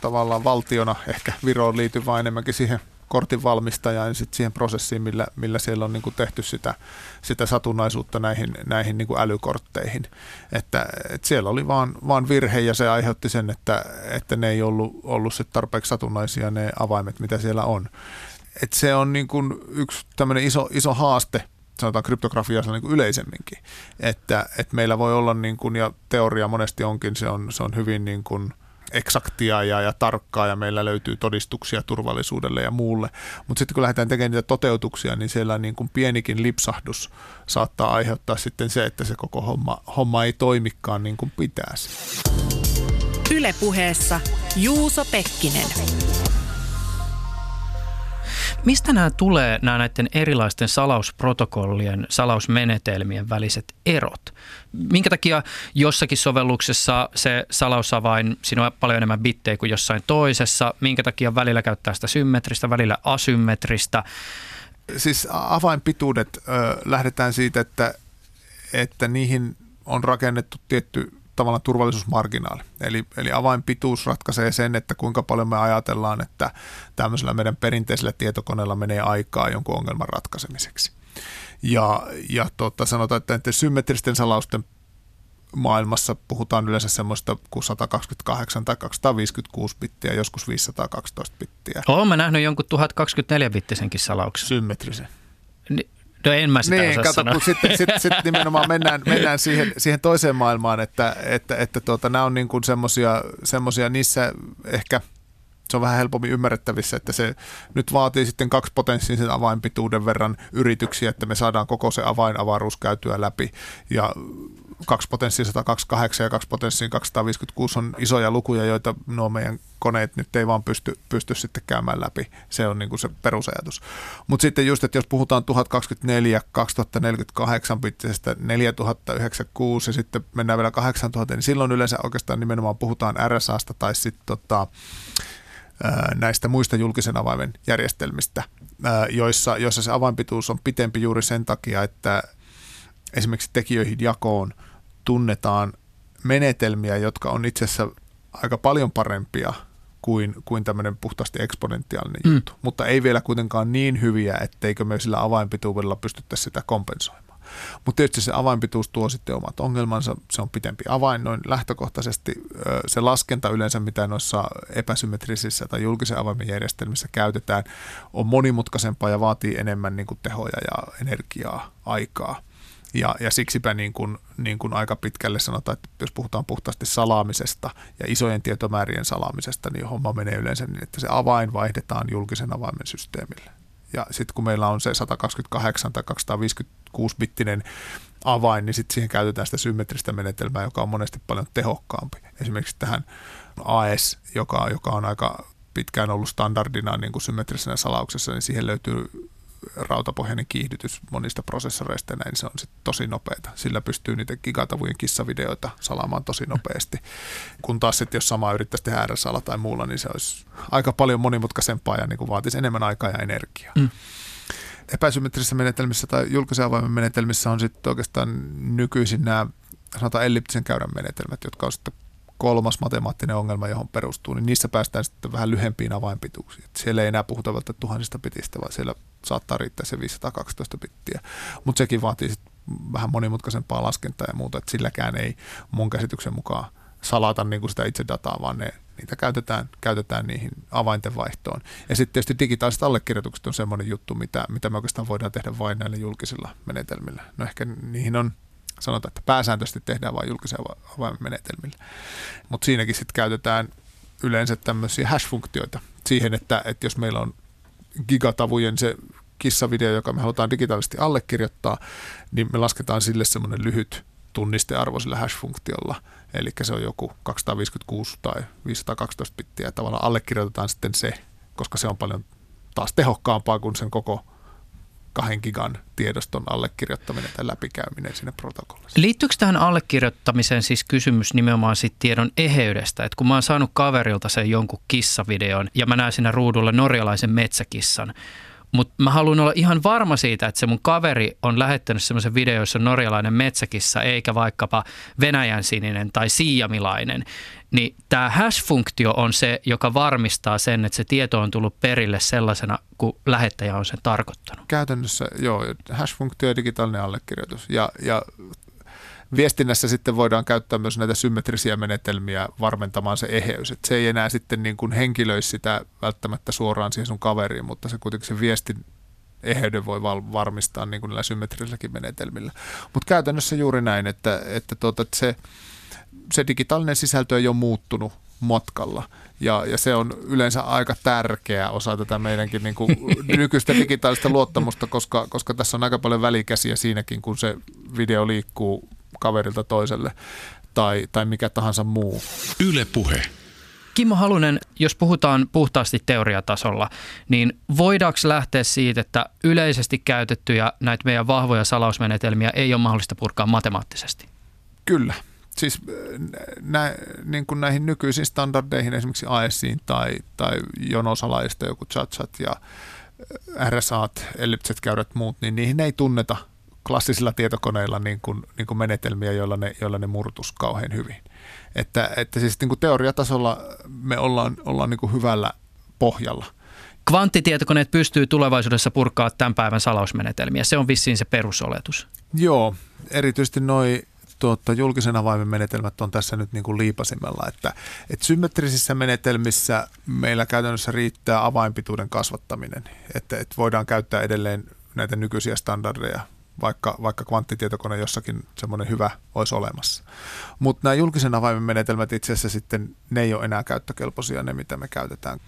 tavallaan valtiona ehkä Viroon liity, vaan enemmänkin siihen kortin valmistaja ja sitten siihen prosessiin, millä, millä siellä on niin kuin tehty sitä, sitä satunnaisuutta näihin, näihin niin kuin älykortteihin. Että, että siellä oli vaan, vaan virhe ja se aiheutti sen, että, että ne ei ollut, ollut sit tarpeeksi satunnaisia ne avaimet, mitä siellä on. Että se on niin kuin yksi tämmöinen iso, iso haaste, sanotaan kryptografiassa niin kuin yleisemminkin, että, että meillä voi olla, niin kuin, ja teoria monesti onkin, se on, se on hyvin niin kuin eksaktia ja, ja tarkkaa ja meillä löytyy todistuksia turvallisuudelle ja muulle. Mutta sitten kun lähdetään tekemään niitä toteutuksia, niin siellä niin kuin pienikin lipsahdus saattaa aiheuttaa sitten se, että se koko homma, homma ei toimikaan niin kuin pitäisi. Yle Puheessa Juuso Pekkinen. Mistä nämä tulee, nämä näiden erilaisten salausprotokollien, salausmenetelmien väliset erot? Minkä takia jossakin sovelluksessa se salausavain, siinä on paljon enemmän bittejä kuin jossain toisessa? Minkä takia välillä käyttää sitä symmetristä, välillä asymmetristä? Siis avainpituudet, ö, lähdetään siitä, että, että niihin on rakennettu tietty tavallaan turvallisuusmarginaali. Eli, eli avainpituus ratkaisee sen, että kuinka paljon me ajatellaan, että tämmöisellä meidän perinteisellä tietokoneella menee aikaa jonkun ongelman ratkaisemiseksi. Ja, ja tota, sanotaan, että symmetristen salausten maailmassa puhutaan yleensä semmoista kuin sata kaksikymmentäkahdeksan tai kaksisataaviisikymmentäkuusi bittiä, joskus viisisataakaksitoista bittiä. Olen mä nähnyt jonkun tuhat kaksikymmentäneljä-bittisenkin salauksen. Symmetrisen. Ni- No en mä sitä niin, kato, kun sitten sit, sit nimenomaan mennään, mennään siihen, siihen toiseen maailmaan, että, että, että tuota, nämä on niin kuin semmosia, semmosia, niissä ehkä se on vähän helpommin ymmärrettävissä, että se nyt vaatii sitten kaksi potenssiin avainpituuden verran yrityksiä, että me saadaan koko se avainavaruus käytyä läpi ja kaksi potenssiin sata kaksikymmentäkahdeksan ja kaksi potenssiin kaksisataaviisikymmentäkuusi on isoja lukuja, joita nuo meidän koneet nyt ei vaan pysty, pysty sitten käymään läpi. Se on niin kuin se perusajatus. Mutta sitten just, että jos puhutaan tuhat kaksikymmentäneljä, kaksituhattaneljäkymmentäkahdeksan bittisestä, neljätuhatta yhdeksänkymmentäkuusi ja sitten mennään vielä kahdeksantuhatta, niin silloin yleensä oikeastaan nimenomaan puhutaan R S A:sta tai sitten tota, näistä muista julkisen avaimen järjestelmistä, joissa, joissa se avainpituus on pitempi juuri sen takia, että esimerkiksi tekijöihin jakoon tunnetaan menetelmiä, jotka on itse asiassa aika paljon parempia kuin, kuin tämmöinen puhtaasti eksponentiaalinen mm. juttu, mutta ei vielä kuitenkaan niin hyviä, etteikö me sillä avainpituudella pystyttäisi sitä kompensoimaan. Mutta tietysti se avainpituus tuo sitten omat ongelmansa, se on pitempi avain noin lähtökohtaisesti. Se laskenta yleensä, mitä noissa epäsymmetrisissä tai julkisen avaimen järjestelmissä käytetään, on monimutkaisempaa ja vaatii enemmän niin kuin tehoja ja energiaa, aikaa. Ja, ja siksipä niin kuin, niin kuin aika pitkälle sanotaan, että jos puhutaan puhtaasti salaamisesta ja isojen tietomäärien salaamisesta, niin homma menee yleensä niin, että se avain vaihdetaan julkisen avaimen systeemille. Ja sitten kun meillä on se sata kaksikymmentäkahdeksan tai kaksisataaviisikymmentäkuusi-bittinen avain, niin sitten siihen käytetään sitä symmetristä menetelmää, joka on monesti paljon tehokkaampi. Esimerkiksi tähän A E S, joka, joka on aika pitkään ollut standardina niin kuin symmetrisenä salauksessa, niin siihen löytyy rautapohjainen kiihdytys monista prosessoreista ja näin, se on sitten tosi nopeata. Sillä pystyy niitä gigatavujen kissavideoita salaamaan tosi nopeasti. Kun taas sitten, jos samaa yrittäisi tehdä R S A:lla tai muulla, niin se olisi aika paljon monimutkaisempaa ja niin kuin vaatisi enemmän aikaa ja energiaa. Mm. Epäsymmetrisissä menetelmissä tai julkisen avaimen menetelmissä on sitten oikeastaan nykyisin nämä, sanotaan elliptisen käyrän menetelmät, jotka on sitten kolmas matemaattinen ongelma, johon perustuu, niin niissä päästään sitten vähän lyhempiin avainpituuksiin. Et siellä ei enää puhuta välttämättä tuhansista bitistä, vaan siellä saattaa riittää se viisisataakaksitoista bittiä. Mutta sekin vaatii sitten vähän monimutkaisempaa laskentaa ja muuta, että silläkään ei mun käsityksen mukaan salata niinku sitä itse dataa, vaan ne, niitä käytetään, käytetään niihin avainten vaihtoon. Ja sitten tietysti digitaaliset allekirjoitukset on semmoinen juttu, mitä, mitä me oikeastaan voidaan tehdä vain näillä julkisilla menetelmillä. No ehkä niihin on sanotaan, että pääsääntöisesti tehdään vain julkisen avainmenetelmillä. Mutta siinäkin sitten käytetään yleensä tämmöisiä hash-funktioita siihen, että, että jos meillä on gigatavujen se kissavideo, joka me halutaan digitaalisesti allekirjoittaa, niin me lasketaan sille semmoinen lyhyt tunnistearvo sillä hash-funktiolla. Eli se on joku kaksisataaviisikymmentäkuusi tai viisisataakaksitoista bittiä. Tavallaan allekirjoitetaan sitten se, koska se on paljon taas tehokkaampaa kuin sen koko kahden gigan tiedoston allekirjoittaminen tai läpikäyminen siinä protokollassa. Liittyykö tähän allekirjoittamiseen siis kysymys nimenomaan siitä tiedon eheydestä? Et kun mä oon saanut kaverilta sen jonkun kissavideon ja mä näen siinä ruudulla norjalaisen metsäkissan, Mutta mä haluan olla ihan varma siitä, että se mun kaveri on lähettänyt semmoisen video, jossa on norjalainen metsäkissa, eikä vaikkapa Venäjän sininen tai siiamilainen. Niin tämä hash-funktio on se, joka varmistaa sen, että se tieto on tullut perille sellaisena, kun lähettäjä on sen tarkoittanut. Käytännössä joo, hash-funktio ja digitaalinen allekirjoitus. Ja, ja viestinnässä sitten voidaan käyttää myös näitä symmetrisiä menetelmiä varmentamaan se eheys. Et se ei enää sitten niin kuin henkilöisi sitä välttämättä suoraan siihen sun kaveriin, mutta se kuitenkin se viestin eheyden voi varmistaa niin kuin näillä symmetrisilläkin menetelmillä. Mutta käytännössä juuri näin, että, että, tuota, että se, se digitaalinen sisältö ei ole muuttunut matkalla. Ja, ja se on yleensä aika tärkeä osa tätä meidänkin niin kuin nykyistä digitaalista luottamusta, koska, koska tässä on aika paljon välikäsiä siinäkin, kun se video liikkuu kaverilta toiselle tai, tai mikä tahansa muu. Yle Puhe. Kimmo Halunen, jos puhutaan puhtaasti teoriatasolla, niin voidaanko lähteä siitä, että yleisesti käytettyjä näitä meidän vahvoja salausmenetelmiä ei ole mahdollista purkaa matemaattisesti? Kyllä. Siis nä, niin kuin näihin nykyisiin standardeihin, esimerkiksi A E S:iin tai, tai jonosalaista joku chat-chat ja R S A:t, elliptiset käyrät muut, niin niihin ei tunneta klassisilla tietokoneilla niin kuin, niin kuin menetelmiä, joilla ne, joilla ne murtus kauhean hyvin. Että, että siis niin kuin teoriatasolla me ollaan, ollaan niin kuin hyvällä pohjalla. Kvanttitietokoneet pystyy tulevaisuudessa purkaa tämän päivän salausmenetelmiä. Se on vissiin se perusoletus. Joo, erityisesti noi tuota, julkisen avaimen menetelmät on tässä nyt niin kuin liipasimella. Että, että symmetrisissä menetelmissä meillä käytännössä riittää avainpituuden kasvattaminen. Että, että voidaan käyttää edelleen näitä nykyisiä standardeja. Vaikka, vaikka kvanttitietokone jossakin semmoinen hyvä olisi olemassa. Mutta nämä julkisen avaimen menetelmät itse asiassa sitten, ne ei ole enää käyttökelpoisia, ne mitä me käytetään.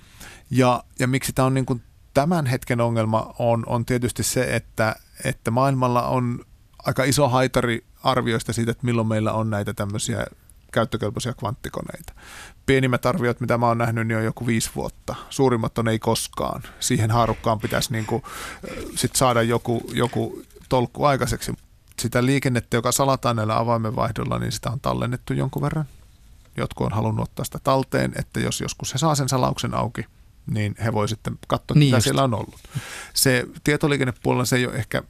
Ja, ja miksi tämä on niin kuin tämän hetken ongelma on, on tietysti se, että, että maailmalla on aika iso haitari arvioista siitä, että milloin meillä on näitä tämmöisiä käyttökelpoisia kvanttikoneita. Pienimmät arviot, mitä mä oon nähnyt, niin on joku viisi vuotta. Suurimmat on ei koskaan. Siihen haarukkaan pitäisi niin kuin, sit saada joku... joku tolkku aikaiseksi. Sitä liikennettä, joka salataan näillä avaimenvaihdolla, niin sitä on tallennettu jonkun verran. Jotkut on halunnut ottaa sitä talteen, että jos joskus he saa sen salauksen auki, niin he voi sitten katsoa, niin mitä just siellä on ollut. Se tietoliikennepuolella se ei ole ehkä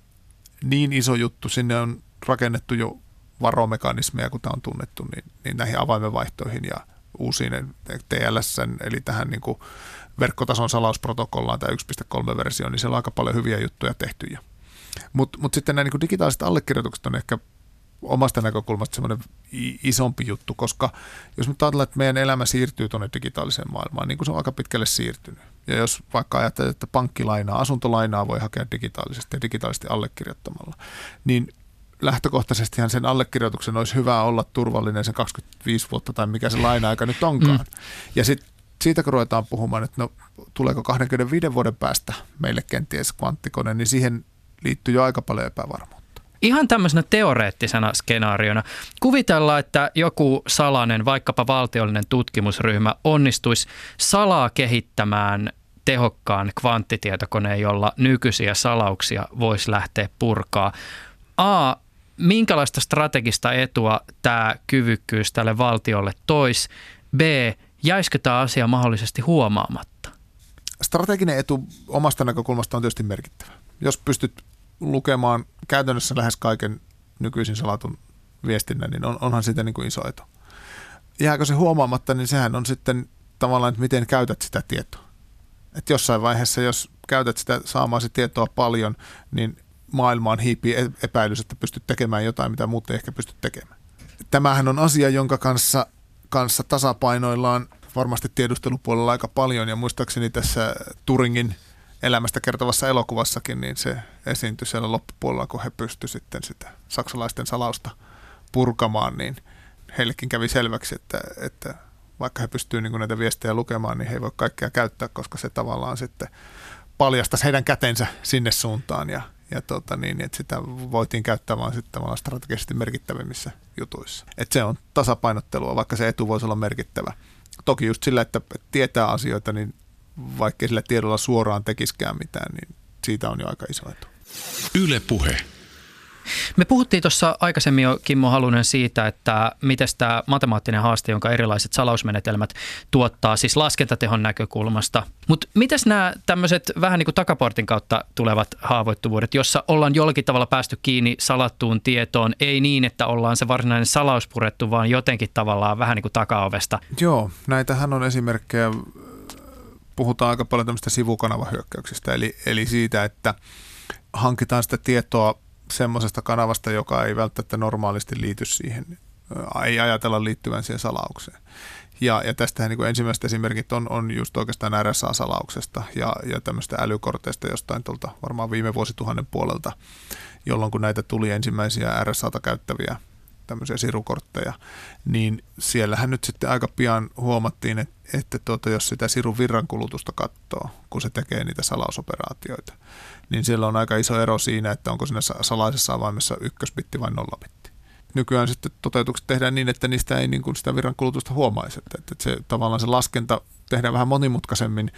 niin iso juttu. Sinne on rakennettu jo varomekanismeja, kun tämä on tunnettu, niin, niin näihin avaimenvaihtoihin ja uusiin T L S, eli tähän niin kuin verkkotason salausprotokollaan, tämä yksi piste kolme -versio, niin siellä on aika paljon hyviä juttuja tehtyjä. Mutta mut sitten nämä niin kuin digitaaliset allekirjoitukset on ehkä omasta näkökulmasta semmoinen isompi juttu, koska jos me ajatellaan, että meidän elämä siirtyy tuonne digitaaliseen maailmaan, niin kuin se on aika pitkälle siirtynyt. Ja jos vaikka ajattelee, että pankkilainaa, asuntolainaa voi hakea digitaalisesti ja digitaalisesti allekirjoittamalla, niin lähtökohtaisestihan sen allekirjoituksen olisi hyvä olla turvallinen sen kaksikymmentäviisi vuotta tai mikä se laina-aika nyt onkaan. Mm. Ja sitten siitä kun ruvetaan puhumaan, että no tuleeko kaksikymmentäviiden vuoden päästä meille kenties kvanttikone, niin siihen liittyy jo aika paljon epävarmuutta. Ihan tämmöisenä teoreettisena skenaariona. Kuvitellaan, että joku salainen, vaikkapa valtiollinen tutkimusryhmä onnistuisi salaa kehittämään tehokkaan kvanttitietokoneen, jolla nykyisiä salauksia voisi lähteä purkaa. A, minkälaista strategista etua tämä kyvykkyys tälle valtiolle toisi? B, jäisikö tämä asia mahdollisesti huomaamatta? Strateginen etu omasta näkökulmasta on tietysti merkittävä. Jos pystyt lukemaan käytännössä lähes kaiken nykyisin salatun viestinnän, niin on, onhan siitä niin kuin iso etu. Jääkö se huomaamatta, niin sehän on sitten tavallaan, että miten käytät sitä tietoa. Että jossain vaiheessa, jos käytät sitä saamaasi tietoa paljon, niin maailmaan hiipii epäilys, että pystyt tekemään jotain, mitä muut ei ehkä pysty tekemään. Tämähän on asia, jonka kanssa, kanssa tasapainoillaan varmasti tiedustelupuolella aika paljon, ja muistaakseni tässä Turingin elämästä kertovassa elokuvassakin, niin se esiintyi siellä loppupuolella, kun he pystyivät sitten sitä saksalaisten salausta purkamaan, niin heillekin kävi selväksi, että, että vaikka he pystyvät niin kuin näitä viestejä lukemaan, niin he ei voi kaikkea käyttää, koska se tavallaan sitten paljastaisi heidän kätensä sinne suuntaan, ja, ja tota niin, että sitä voitiin käyttää vaan sitten tavallaan strategisesti merkittävimmissä jutuissa. Että se on tasapainottelua, vaikka se etu voisi olla merkittävä. Toki just sillä, että tietää asioita, niin vaikkei sillä tiedolla suoraan tekisikään mitään, niin siitä on jo aika iso etu. Yle Puhe. Me puhuttiin tuossa aikaisemmin jo, Kimmo Halunen, siitä, että miten tämä matemaattinen haaste, jonka erilaiset salausmenetelmät tuottaa, siis laskentatehon näkökulmasta. Mutta miten nämä tämmöiset vähän niin kuin takaportin kautta tulevat haavoittuvuudet, jossa ollaan jollakin tavalla päästy kiinni salattuun tietoon, ei niin, että ollaan se varsinainen salaus purettu, vaan jotenkin tavallaan vähän niin kuin takaovesta? Joo, näitähän on esimerkkejä. Puhutaan aika paljon tämmöistä sivukanavahyökkäyksistä, eli, eli siitä, että hankitaan sitä tietoa semmoisesta kanavasta, joka ei välttämättä normaalisti liity siihen, ei ajatella liittyvän siihen salaukseen. Ja, ja tästähän niin kuin ensimmäiset esimerkit on, on just oikeastaan R S A-salauksesta ja, ja tämmöistä älykorteista jostain tuolta varmaan viime vuosituhannen puolelta, jolloin kun näitä tuli ensimmäisiä R S A:ta käyttäviä tämmöisiä sirukortteja, niin siellähän nyt sitten aika pian huomattiin, että, että tuota, jos sitä sirun virrankulutusta katsoo, kun se tekee niitä salausoperaatioita, niin siellä on aika iso ero siinä, että onko siinä salaisessa avaimessa ykköspitti vai nollapitti. Nykyään sitten toteutukset tehdään niin, että niistä ei niin kuin sitä virrankulutusta huomaisi, että, että se, tavallaan se laskenta tehdään vähän monimutkaisemmin,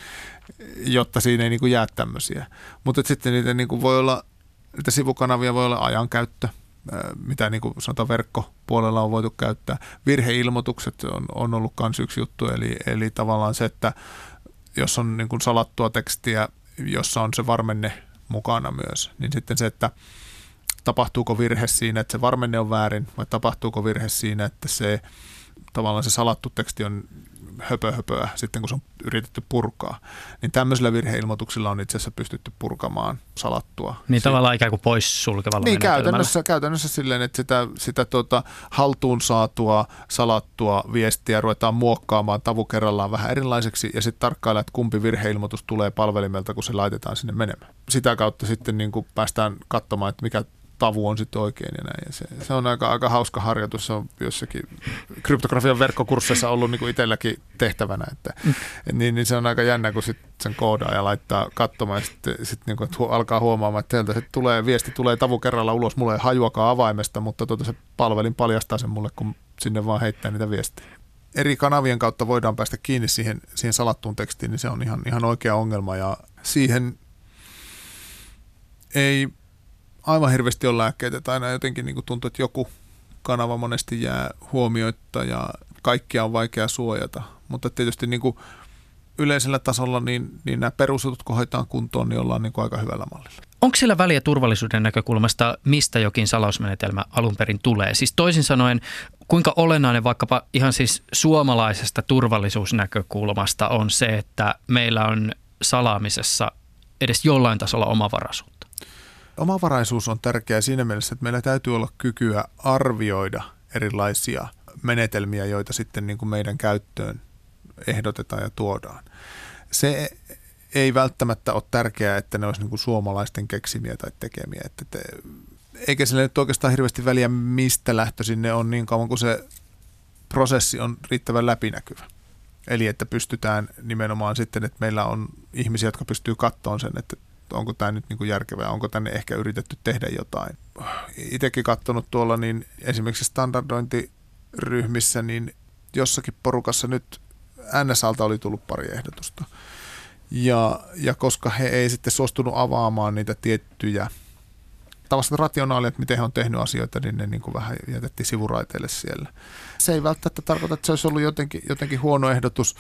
jotta siinä ei niin kuin jää tämmöisiä. Mutta sitten niitä, niin kuin voi olla, niitä sivukanavia voi olla ajankäyttö, mitä niin kuin sanotaan verkkopuolella on voitu käyttää. Virheilmoitukset on, on ollut myös yksi juttu, eli, eli tavallaan se, että jos on niin kuin salattua tekstiä, jossa on se varmenne mukana myös, niin sitten se, että tapahtuuko virhe siinä, että se varmenne on väärin, vai tapahtuuko virhe siinä, että se tavallaan se salattu teksti on höpö-höpöä sitten, kun se on yritetty purkaa. Niin tämmöisillä virheilmoituksilla on itse asiassa pystytty purkamaan salattua. Niin siitä. Tavallaan ikään kuin poissulkevalla niin, menetelmällä. Niin käytännössä, käytännössä silleen, että sitä, sitä tuota, haltuun saatua salattua viestiä ruvetaan muokkaamaan tavu kerrallaan vähän erilaiseksi ja sitten tarkkailla, että kumpi virheilmoitus tulee palvelimelta, kun se laitetaan sinne menemään. Sitä kautta sitten niin kuin päästään katsomaan, että mikä tavu on sitten oikein ja näin. Ja se, se on aika, aika hauska harjoitus. Se on jossakin kryptografian verkkokursseissa ollut niin kuin itselläkin tehtävänä. Että, niin, niin se on aika jännä, kun sit sen koodaa ja laittaa katsomaan ja sitten sit niin kuin, alkaa huomaamaan, että sieltä sit tulee, viesti tulee tavu kerralla ulos. Mulla ei hajuakaan avaimesta, mutta tuota, se palvelin paljastaa sen mulle, kun sinne vaan heittää niitä viestejä. Eri kanavien kautta voidaan päästä kiinni siihen, siihen salattuun tekstiin, niin se on ihan, ihan oikea ongelma ja siihen ei aivan hirveästi on lääkkeitä, että aina jotenkin niin kuin tuntuu, että joku kanava monesti jää huomioitta ja kaikkia on vaikea suojata. Mutta tietysti niin kuin yleisellä tasolla niin, niin nämä perusjutut, kun hoitaan kuntoon, niin ollaan niin kuin aika hyvällä mallilla. Onko siellä väliä turvallisuuden näkökulmasta, mistä jokin salausmenetelmä alun perin tulee? Siis toisin sanoen, kuinka olennainen vaikkapa ihan siis suomalaisesta turvallisuusnäkökulmasta on se, että meillä on salaamisessa edes jollain tasolla omavaraisuutta? Omavaraisuus on tärkeää siinä mielessä, että meillä täytyy olla kykyä arvioida erilaisia menetelmiä, joita sitten niin kuin meidän käyttöön ehdotetaan ja tuodaan. Se ei välttämättä ole tärkeää, että ne olisi niin kuin suomalaisten keksimiä tai tekemiä. Että te, eikä sillä nyt oikeastaan hirveästi väliä, mistä lähtöisin ne on niin kauan, kun se prosessi on riittävän läpinäkyvä. Eli että pystytään nimenomaan sitten, että meillä on ihmisiä, jotka pystyy katsomaan sen, että onko tämä nyt niin kuin järkevää, onko tänne ehkä yritetty tehdä jotain. Itsekin katsonut tuolla, niin esimerkiksi standardointiryhmissä, niin jossakin porukassa nyt N S A:lta oli tullut pari ehdotusta. Ja, ja koska he ei sitten suostunut avaamaan niitä tiettyjä tavallaan rationaalia, että miten he on tehnyt asioita, niin ne niin kuin vähän jätettiin sivuraiteille siellä. Se ei välttämättä tarkoita, että se olisi ollut jotenkin, jotenkin huono ehdotus.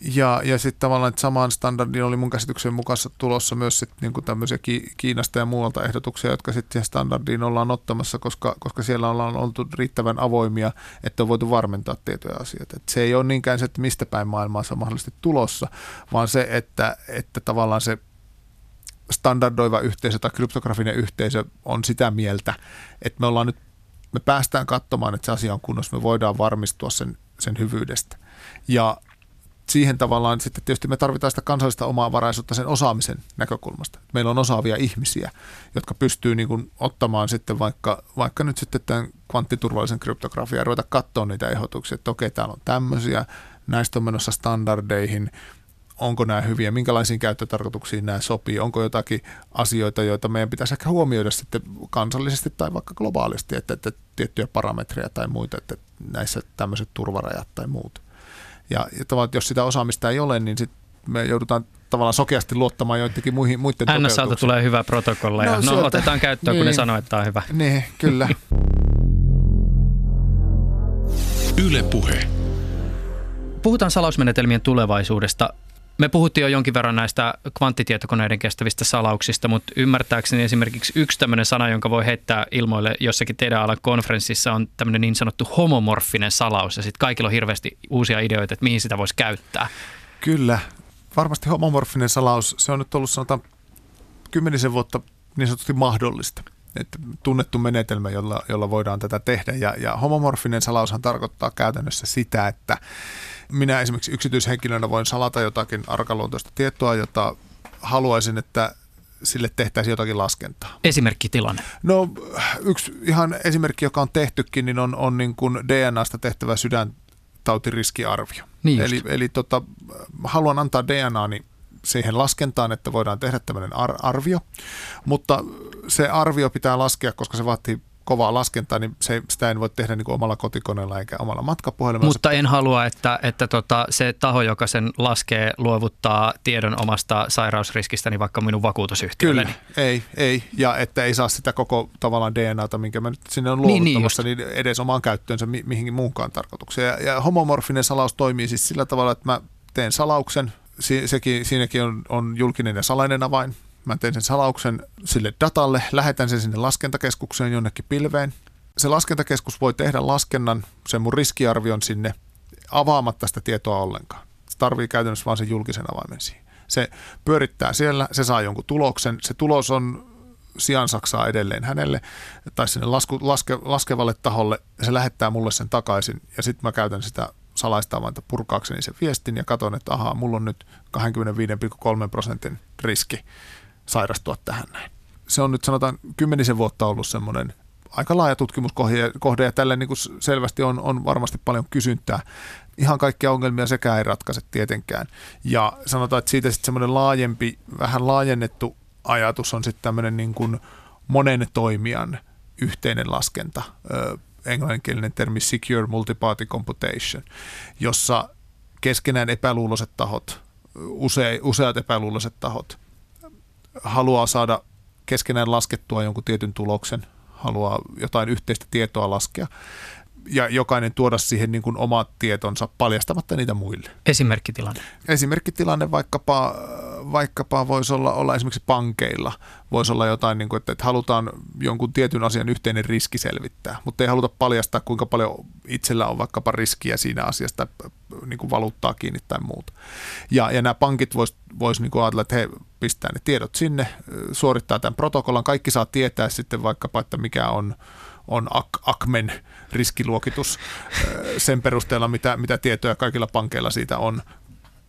Ja, ja sitten tavallaan, että samaan standardiin oli mun käsityksen mukassa tulossa myös sitten niinku tämmöisiä Kiinasta ja muualta ehdotuksia, jotka sitten standardiin ollaan ottamassa, koska, koska siellä ollaan oltu riittävän avoimia, että on voitu varmentaa tietoja asioita. Et se ei ole niinkään se, että mistä päin maailmaa se on mahdollisesti tulossa, vaan se, että, että tavallaan se standardoiva yhteisö tai kryptografinen yhteisö on sitä mieltä, että me ollaan nyt, me päästään katsomaan, että se asia on kunnossa, me voidaan varmistua sen, sen hyvyydestä. Ja siihen tavallaan sitten tietysti me tarvitaan sitä kansallista omavaraisuutta sen osaamisen näkökulmasta. Meillä on osaavia ihmisiä, jotka pystyy niin kuin ottamaan sitten vaikka, vaikka nyt sitten tämän kvanttiturvallisen kryptografian ja ruveta katsoa niitä ehdotuksia, että okei, täällä on tämmöisiä, näistä on menossa standardeihin, onko nämä hyviä, minkälaisiin käyttötarkoituksiin nämä sopii, onko jotakin asioita, joita meidän pitäisi ehkä huomioida sitten kansallisesti tai vaikka globaalisti, että, että tiettyjä parametreja tai muita, että näissä tämmöiset turvarajat tai muut. Ja, ja tavallaan, jos sitä osaamista ei ole, niin sit me joudutaan tavallaan sokeasti luottamaan joidenkin muihin, muiden toteutuksiin. N S:ltä tulee hyvä protokolla ja no, no, sieltä, otetaan käyttöön, niin, kun ne sanoo, että tämä on hyvä. Niin, kyllä. Yle Puhe. Puhutaan salausmenetelmien tulevaisuudesta. Me puhuttiin jo jonkin verran näistä kvanttitietokoneiden kestävistä salauksista, mutta ymmärtääkseni esimerkiksi yksi tämmöinen sana, jonka voi heittää ilmoille jossakin teidän alan konferenssissa, on tämmöinen niin sanottu homomorfinen salaus. Ja sitten kaikilla on hirveästi uusia ideoita, että mihin sitä voisi käyttää. Kyllä. Varmasti homomorfinen salaus, se on nyt ollut sanotaan kymmenisen vuotta niin sanotusti mahdollista. Että tunnettu menetelmä, jolla, jolla voidaan tätä tehdä. Ja, ja homomorfinen salaushan tarkoittaa käytännössä sitä, että minä esimerkiksi yksityishenkilönä voin salata jotakin arkaluontoista tietoa, jota haluaisin, että sille tehtäisiin jotakin laskentaa. Esimerkkitilanne. No yksi ihan esimerkki, joka on tehtykin, niin on, on niin kuin D N A:sta tehtävä sydäntautiriskiarvio. Niin eli eli tota, haluan antaa D N A:ni siihen laskentaan, että voidaan tehdä tämmöinen ar- arvio, mutta se arvio pitää laskea, koska se vaatii kovaa laskentaa, niin se, sitä en voi tehdä niin kuin omalla kotikoneella eikä omalla matkapuhelimella. Mutta en halua, että, että tota, se taho, joka sen laskee, luovuttaa tiedon omasta sairausriskistäni vaikka minun vakuutusyhtiölleni. Kyllä, ei, ei. Ja että ei saa sitä koko tavallaan D N A:ta, minkä mä nyt sinne on luovuttamassa, niin, niin, niin edes omaan käyttöönsä mi- mihinkin muunkaan tarkoitukseen. Ja, ja homomorfinen salaus toimii siis sillä tavalla, että mä teen salauksen. Si- sekin, siinäkin on, on julkinen ja salainen avain. Mä teen sen salauksen sille datalle, lähetän sen sinne laskentakeskukseen jonnekin pilveen. Se laskentakeskus voi tehdä laskennan, sen mun riskiarvion sinne, avaamatta sitä tietoa ollenkaan. Se tarvii käytännössä vaan sen julkisen avaimen siihen. Se pyörittää siellä, se saa jonkun tuloksen. Se tulos on sijansaksaa edelleen hänelle tai sinne lasku, laske, laskevalle taholle. Se lähettää mulle sen takaisin ja sitten mä käytän sitä salaista avainta purkaakseni sen viestin ja katson, että ahaa, mulla on nyt kaksikymmentäviisi pilkku kolme prosentin riski sairastua tähän näin. Se on nyt sanotaan kymmenisen vuotta ollut semmoinen aika laaja tutkimuskohde ja tälle niin kuin selvästi on, on varmasti paljon kysyntää. Ihan kaikkia ongelmia sekään ei ratkaise tietenkään. Ja sanotaan, että siitä sitten semmoinen laajempi, vähän laajennettu ajatus on sitten tämmöinen niin kuin monen toimijan yhteinen laskenta, englanninkielinen termi secure multiparty computation, jossa keskenään epäluuloiset tahot, use, useat epäluuloiset tahot, haluaa saada keskenään laskettua jonkun tietyn tuloksen, haluaa jotain yhteistä tietoa laskea ja jokainen tuoda siihen niin kuin omat tietonsa paljastamatta niitä muille. Esimerkkitilanne. Esimerkkitilanne vaikkapa, vaikkapa voisi olla, olla esimerkiksi pankeilla. Voisi olla jotain, niin kuin, että, että halutaan jonkun tietyn asian yhteinen riski selvittää, mutta ei haluta paljastaa, kuinka paljon itsellä on vaikkapa riskiä siinä asiasta, niin kuin valuuttaa kiinni tai muuta. Ja, ja nämä pankit voisivat vois niin ajatella, että he pistää ne tiedot sinne, suorittaa tämän protokollan. Kaikki saa tietää sitten vaikkapa, että mikä on on A C M:n riskiluokitus sen perusteella, mitä, mitä tietoja kaikilla pankeilla siitä on.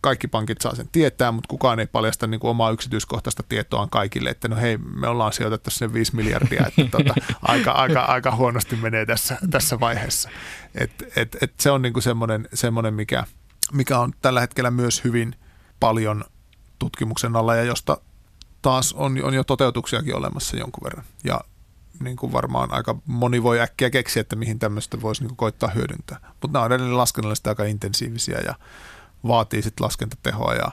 Kaikki pankit saa sen tietää, mutta kukaan ei paljasta niin kuin omaa yksityiskohtaista tietoaan kaikille, että no hei, me ollaan sijoitettu sen viisi miljardia, että tuota, aika, aika, aika huonosti menee tässä, tässä vaiheessa. Et, et, et se on niin kuin semmoinen, semmoinen mikä, mikä on tällä hetkellä myös hyvin paljon tutkimuksen alla ja josta taas on, on jo toteutuksiakin olemassa jonkun verran. Ja niin kuin varmaan aika moni voi äkkiä keksiä, että mihin tämmöistä voisi niin kuin koittaa hyödyntää. Mutta nämä on edelleen laskennallisesti aika intensiivisiä ja vaatii sitten laskentatehoa ja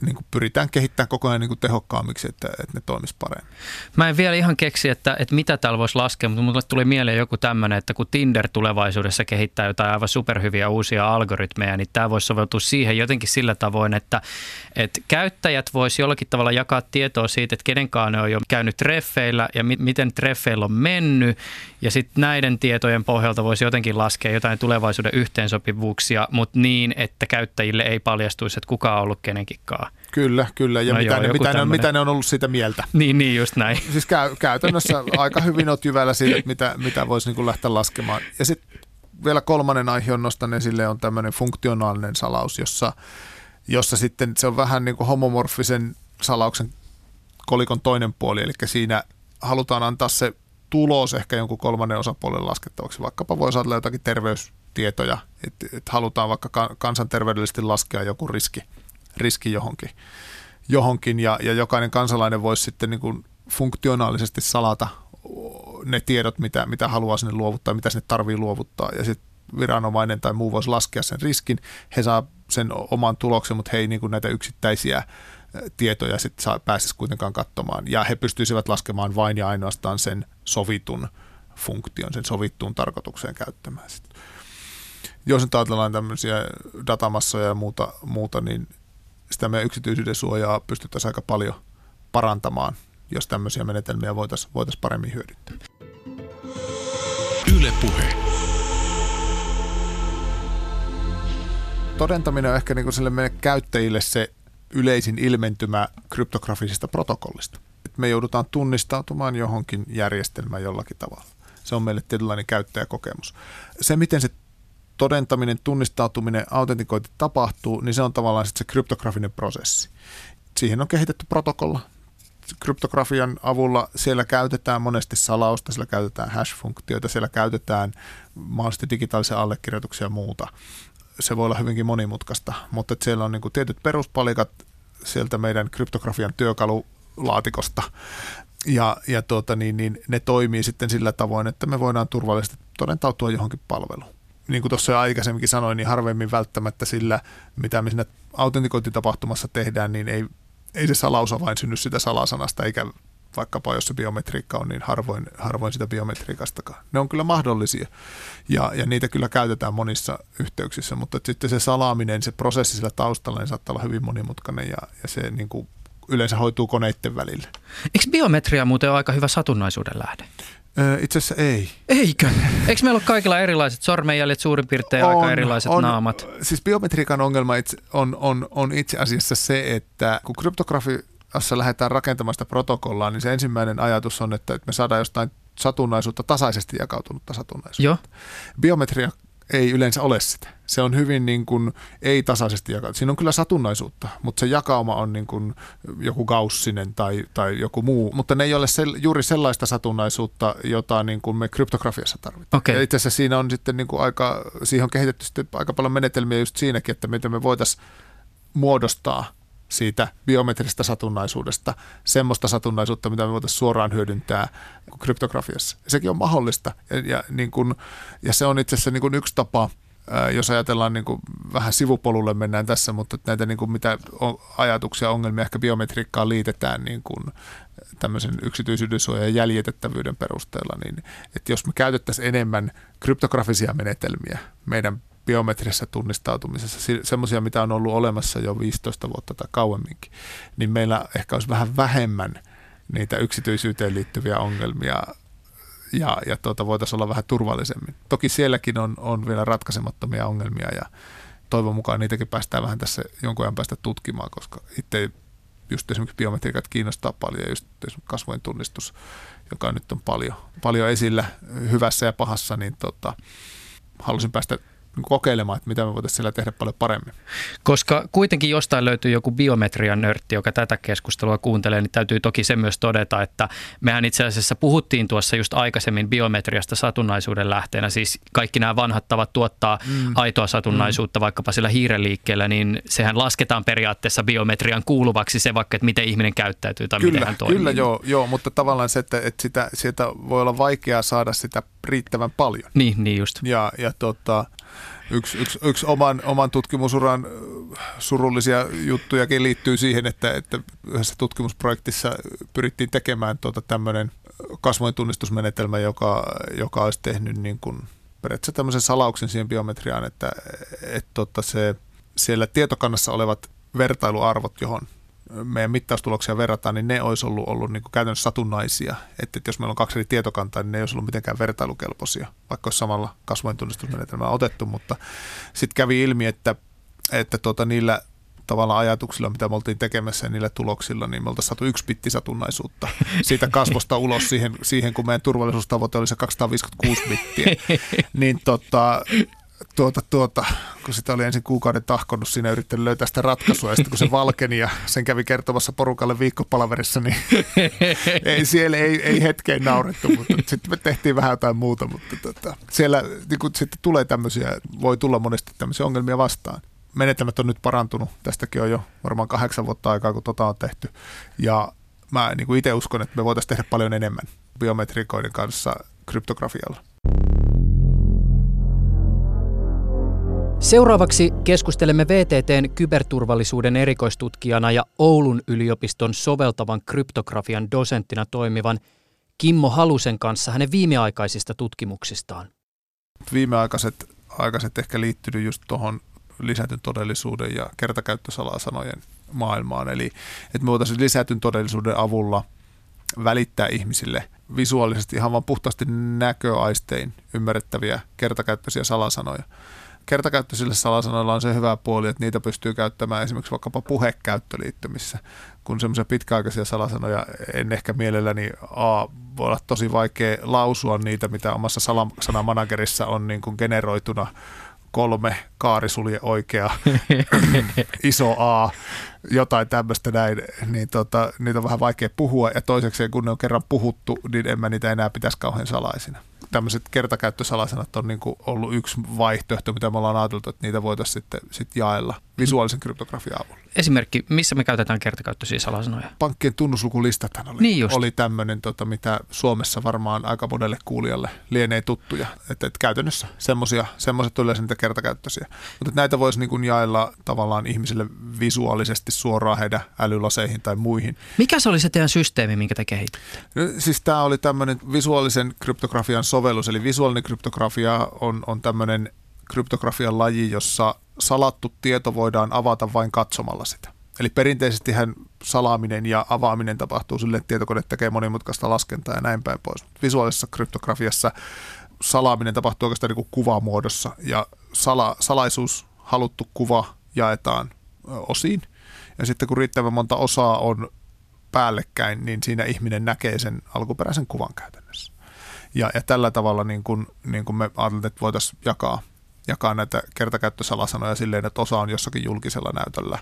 niin kuin pyritään kehittämään koko ajan niin kuin tehokkaammiksi, että, että ne toimisi paremmin. Mä en vielä ihan keksi, että, että mitä täällä voisi laskea, mutta mulle tuli mieleen joku tämmöinen, että kun Tinder tulevaisuudessa kehittää jotain aivan superhyviä uusia algoritmeja, niin tämä voisi soveltua siihen jotenkin sillä tavoin, että, että käyttäjät voisi jollakin tavalla jakaa tietoa siitä, että kenenkaan ne on jo käynyt treffeillä ja mi- miten treffeillä on mennyt. Ja sitten näiden tietojen pohjalta voisi jotenkin laskea jotain tulevaisuuden yhteensopivuuksia, mutta niin, että käyttäjille ei paljastuisi, että kuka on ollut kenenkinkaan. Kyllä, kyllä. Ja no mitä, joo, ne, mitä, ne, mitä ne on ollut siitä mieltä. Niin, niin just näin. Siis käy, käytännössä aika hyvin olet jyvällä siitä, että mitä, mitä voisi niin kuin lähteä laskemaan. Ja sitten vielä kolmannen aiheon nostan esille on tämmöinen funktionaalinen salaus, jossa, jossa sitten se on vähän niin kuin homomorfisen salauksen kolikon toinen puoli. Eli siinä halutaan antaa se tulos ehkä jonkun kolmannen osapuolen laskettavaksi. Vaikkapa voi saada jotakin terveystietoja, että et halutaan vaikka kansanterveydellisesti laskea joku riski. riski johonkin, johonkin ja, ja jokainen kansalainen voisi sitten niin kuin funktionaalisesti salata ne tiedot, mitä, mitä haluaa sinne luovuttaa, mitä sinne tarvii luovuttaa ja sitten viranomainen tai muu voisi laskea sen riskin. He saa sen oman tuloksen, mutta he ei niin kuin näitä yksittäisiä tietoja sit saa, pääsisi kuitenkaan katsomaan. Ja he pystyisivät laskemaan vain ja ainoastaan sen sovitun funktion, sen sovittuun tarkoitukseen käyttämään sitä. Jos nyt ajatellaan tämmöisiä datamassoja ja muuta, muuta niin sitä meidän yksityisyyden suojaa pystyttäisiin aika paljon parantamaan, jos tämmöisiä menetelmiä voitaisiin voitais paremmin hyödyntää. Yle Puhe. Todentaminen on ehkä niin sille meidän käyttäjille se yleisin ilmentymä kryptografisista protokollista. Et me joudutaan tunnistautumaan johonkin järjestelmään jollakin tavalla. Se on meille tietynlainen käyttäjäkokemus. Se, miten se todentaminen, tunnistautuminen, autentikointi tapahtuu, niin se on tavallaan se kryptografinen prosessi. Siihen on kehitetty protokolla. Kryptografian avulla siellä käytetään monesti salausta, siellä käytetään hash-funktioita, siellä käytetään mahdollisesti digitaalisia allekirjoituksia ja muuta. Se voi olla hyvinkin monimutkaista, mutta siellä on niin kuin tietyt peruspalikat sieltä meidän kryptografian työkalulaatikosta, ja, ja tuota, niin, niin ne toimii sitten sillä tavoin, että me voidaan turvallisesti todentautua johonkin palveluun. Niin kuin tuossa aikaisemminkin sanoin, niin harvemmin välttämättä sillä, mitä me siinä autentikointitapahtumassa tehdään, niin ei, ei se salaus vain synny sitä salasanasta, eikä vaikkapa jos se biometriikka on, niin harvoin, harvoin sitä biometriikastakaan. Ne on kyllä mahdollisia ja, ja niitä kyllä käytetään monissa yhteyksissä, mutta sitten se salaaminen, se prosessi sillä taustalla niin saattaa olla hyvin monimutkainen ja, ja se niin kuin yleensä hoituu koneiden välillä. Eikö biometria muuten ole aika hyvä satunnaisuuden lähde? Itse asiassa ei. Eikö? Eikö meillä ole kaikilla erilaiset sormenjäljet, suurin piirtein on, aika erilaiset on, naamat? Siis biometriikan ongelma itse, on, on, on itse asiassa se, että kun kryptografiassa lähdetään rakentamaan sitä protokollaa, niin se ensimmäinen ajatus on, että me saadaan jostain satunnaisuutta, tasaisesti jakautunutta satunnaisuutta. Joo. Biometria ei yleensä ole sitä. Se on hyvin niin kuin ei tasaisesti jakautunut. Siinä on kyllä satunnaisuutta, mutta se jakauma on niin kuin joku gaussinen tai, tai joku muu. Mutta ne ei ole sel, juuri sellaista satunnaisuutta, jota niin kuin me kryptografiassa tarvitaan. Okay. Ja itse asiassa siinä on sitten niin kuin aika, siihen on kehitetty sitten aika paljon menetelmiä just siinäkin, että miten me voitaisiin muodostaa siitä biometristä satunnaisuudesta, semmoista satunnaisuutta, mitä me voitaisiin suoraan hyödyntää kryptografiassa. Sekin on mahdollista ja, ja, niin kun, ja se on itse asiassa niin kun yksi tapa, ää, jos ajatellaan niin kun, vähän sivupolulle mennään tässä, mutta näitä niin kun, mitä on, ajatuksia, ongelmia ehkä biometriikkaan liitetään niin kun, tämmöisen yksityisyyden suojan ja jäljitettävyyden perusteella, niin että jos me käytettäisiin enemmän kryptografisia menetelmiä meidän biometrissä tunnistautumisessa, semmoisia, mitä on ollut olemassa jo viisitoista vuotta tai kauemminkin, niin meillä ehkä olisi vähän vähemmän niitä yksityisyyteen liittyviä ongelmia ja, ja tuota, voitaisiin olla vähän turvallisemmin. Toki sielläkin on, on vielä ratkaisemattomia ongelmia ja toivon mukaan niitäkin päästään vähän tässä jonkun ajan päästä tutkimaan, koska itse just esimerkiksi biometriikat kiinnostaa paljon ja just kasvojen tunnistus, joka nyt on paljon, paljon esillä hyvässä ja pahassa, niin tota, halusin päästä kokeilemaan, että mitä me voitaisiin siellä tehdä paljon paremmin. Koska kuitenkin jostain löytyy joku biometrian nörtti, joka tätä keskustelua kuuntelee, niin täytyy toki se myös todeta, että mehän itse asiassa puhuttiin tuossa just aikaisemmin biometriasta satunnaisuuden lähteenä, siis kaikki nämä vanhat tavat tuottaa mm. aitoa satunnaisuutta mm. vaikkapa sillä hiirenliikkeellä, niin sehän lasketaan periaatteessa biometrian kuuluvaksi se vaikka, että miten ihminen käyttäytyy tai kyllä, miten hän toimii. Kyllä, joo, joo, mutta tavallaan se, että, että sitä, sieltä voi olla vaikeaa saada sitä riittävän paljon. Niin, niin just. Ja, ja tota... Yksi, yksi, yksi oman, oman tutkimusuran surullisia juttujakin liittyy siihen, että, että yhdessä tutkimusprojektissa pyrittiin tekemään tuota tämmöinen kasvojen tunnistusmenetelmä, joka, joka olisi tehnyt niin kuin periaatteessa tämmöisen salauksen siihen biometriaan, että et tota se, siellä tietokannassa olevat vertailuarvot, johon meidän mittaustuloksia verrataan, niin ne olisi ollut, ollut niin kuin käytännössä satunnaisia. Että jos meillä on kaksi eri tietokantaa, niin ne ei olisi ollut mitenkään vertailukelpoisia, vaikka olisi samalla kasvojen tunnistusmenetelmää otettu. Mutta sitten kävi ilmi, että, että tuota, niillä tavallaan ajatuksilla, mitä me oltiin tekemässä ja niillä tuloksilla, niin me oltaisiin saatu yksi bitti satunnaisuutta siitä kasvosta ulos siihen, siihen kun meidän turvallisuustavoite oli se kaksisataaviisikymmentäkuusi bittiä. Niin tota... Tuota, tuota, kun sitä oli ensin kuukauden tahkonut siinä ja yrittänyt löytää sitä ratkaisua ja sitten kun se valkeni ja sen kävi kertomassa porukalle viikkopalaverissa, niin ei, siellä ei, ei hetkeen naurettu, mutta sitten me tehtiin vähän jotain muuta, mutta tuota, siellä niin kun sitten tulee tämmöisiä, voi tulla monesti tämmöisiä ongelmia vastaan. Menetelmät on nyt parantunut, tästäkin on jo varmaan kahdeksan vuotta aikaa, kun tota on tehty ja mä niin kun itse uskon, että me voitaisiin tehdä paljon enemmän biometriikoiden kanssa kryptografialla. Seuraavaksi keskustelemme V T T:n kyberturvallisuuden erikoistutkijana ja Oulun yliopiston soveltavan kryptografian dosenttina toimivan Kimmo Halusen kanssa hänen viimeaikaisista tutkimuksistaan. Viimeaikaiset aikaiset ehkä liittynyt just tuohon lisätyn todellisuuden ja kertakäyttösalasanojen maailmaan. Eli että me voitaisiin lisätyn todellisuuden avulla välittää ihmisille visuaalisesti ihan vaan puhtaasti näköaistein ymmärrettäviä kertakäyttöisiä salasanoja. Kertakäyttöisillä salasanoilla on se hyvä puoli, että niitä pystyy käyttämään esimerkiksi vaikkapa puhekäyttöliittymissä, kun semmoisia pitkäaikaisia salasanoja en ehkä mielelläni a, voi olla tosi vaikea lausua niitä, mitä omassa salasanamanagerissa on niin kuin generoituna kolme, kaarisulje oikea, iso A, jotain tämmöistä näin, niin tota, niitä on vähän vaikea puhua ja toiseksi kun ne on kerran puhuttu, niin en mä niitä enää pitäisi kauhean salaisina. Tämmöiset kertakäyttösalasanat on niin kuin ollut yksi vaihtoehto, mitä me ollaan ajateltu, että niitä voitaisiin sitten sit jaella visuaalisen kryptografian avulla. Esimerkki, missä me käytetään kertakäyttöisiä salasanoja? Pankkien tunnuslukulistathan oli, niin oli tämmöinen, tota, mitä Suomessa varmaan aika monelle kuulijalle lienee tuttuja. Että et käytännössä semmoiset on yleensä niitä kertakäyttöisiä. Mutta näitä voisi niin kuin jaella tavallaan ihmisille visuaalisesti suoraan heidän älylaseihin tai muihin. Mikä se oli se teidän systeemi, minkä te kehitte? No, siis tämä oli tämmöinen visuaalisen kryptografian sovellus, eli visuaalinen kryptografia on, on tämmöinen kryptografian laji, jossa salattu tieto voidaan avata vain katsomalla sitä. Eli perinteisestihän salaaminen ja avaaminen tapahtuu silleen, että tietokone tekee monimutkaista laskentaa ja näin päin pois. Visuaalisessa kryptografiassa salaaminen tapahtuu oikeastaan niin kuin kuvamuodossa ja sala, salaisuus, haluttu kuva jaetaan osiin. Ja sitten kun riittävän monta osaa on päällekkäin, niin siinä ihminen näkee sen alkuperäisen kuvan käytännössä. Ja, ja tällä tavalla niin kuin, niin kuin me ajattelemme, että voitaisiin jakaa. jakaa näitä kertakäyttösalasanoja silleen, että osa on jossakin julkisella näytöllä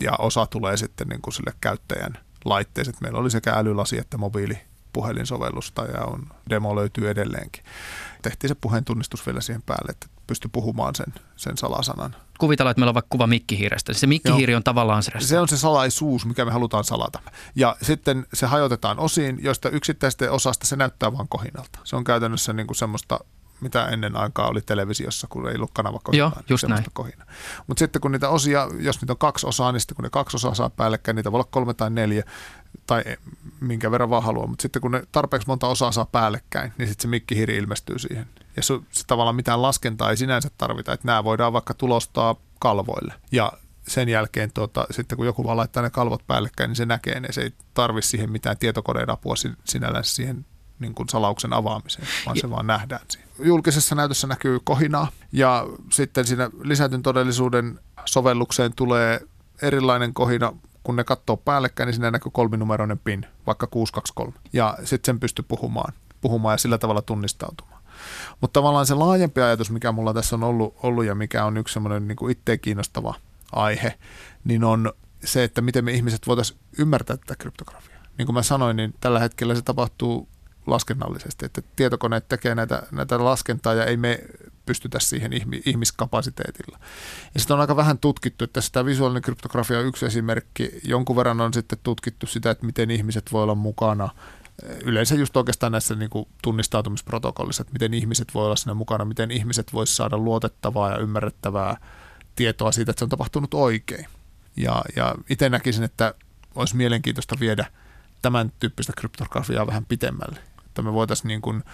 ja osa tulee sitten niin kuin sille käyttäjän laitteeseen. Meillä oli sekä älylasi että mobiilipuhelinsovellusta ja on, demo löytyy edelleenkin. Tehtiin se puheen tunnistus vielä siihen päälle, että pystyi puhumaan sen, sen salasanan. Kuvitellaan, että meillä on vaikka kuva mikkihiirestä. Se mikkihiiri Joo. on tavallaan se. Se on se salaisuus, mikä me halutaan salata. Ja sitten se hajotetaan osiin, joista yksittäisten osasta se näyttää vain kohinalta. Se on käytännössä niin kuin semmoista, mitä ennen aikaa oli televisiossa, kun ei ollut kanavakohinaa. Joo, just näin. Mutta sitten kun niitä osia, jos niitä on kaksi osaa, niin sitten kun ne kaksi osaa saa päällekkäin, niitä voi olla kolme tai neljä, tai minkä verran vaan haluaa. Mutta sitten kun ne tarpeeksi monta osaa saa päällekkäin, niin sitten se mikkihiiri ilmestyy siihen. Ja se, se tavallaan mitään laskentaa ei sinänsä tarvita, että nämä voidaan vaikka tulostaa kalvoille. Ja sen jälkeen tuota, sitten kun joku vaan laittaa ne kalvot päällekkäin, niin se näkee ne. Se ei tarvitse siihen mitään tietokoneen apua sinällään siihen niin kuin salauksen avaamiseen, vaan se vaan nähdään siinä. Julkisessa näytössä näkyy kohinaa ja sitten siinä lisätyn todellisuuden sovellukseen tulee erilainen kohina. Kun ne katsoo päällekkäin, niin siinä näkyy kolminumeroinen pin, vaikka kuusi kaksi kolme. Ja sitten sen pystyy puhumaan, puhumaan ja sillä tavalla tunnistautumaan. Mutta tavallaan se laajempi ajatus, mikä mulla tässä on ollut, ollut ja mikä on yksi semmoinen niin kuin itseä kiinnostava aihe, niin on se, että miten me ihmiset voitaisiin ymmärtää tätä kryptografiaa. Niin kuin mä sanoin, niin tällä hetkellä se tapahtuu laskennallisesti, että tietokoneet tekee näitä, näitä laskentaa ja ei me pystytä siihen ihmiskapasiteetilla. Ja sitten on aika vähän tutkittu, että sitä visuaalinen kryptografia on yksi esimerkki. Jonkun verran on sitten tutkittu sitä, että miten ihmiset voi olla mukana. Yleensä just oikeastaan näissä niin kuin tunnistautumisprotokollissa, että miten ihmiset voi olla siinä mukana, miten ihmiset voisi saada luotettavaa ja ymmärrettävää tietoa siitä, että se on tapahtunut oikein. Ja, ja itse näkisin, että olisi mielenkiintoista viedä tämän tyyppistä kryptografiaa vähän pitemmälle, että me voitaisiin niin kuin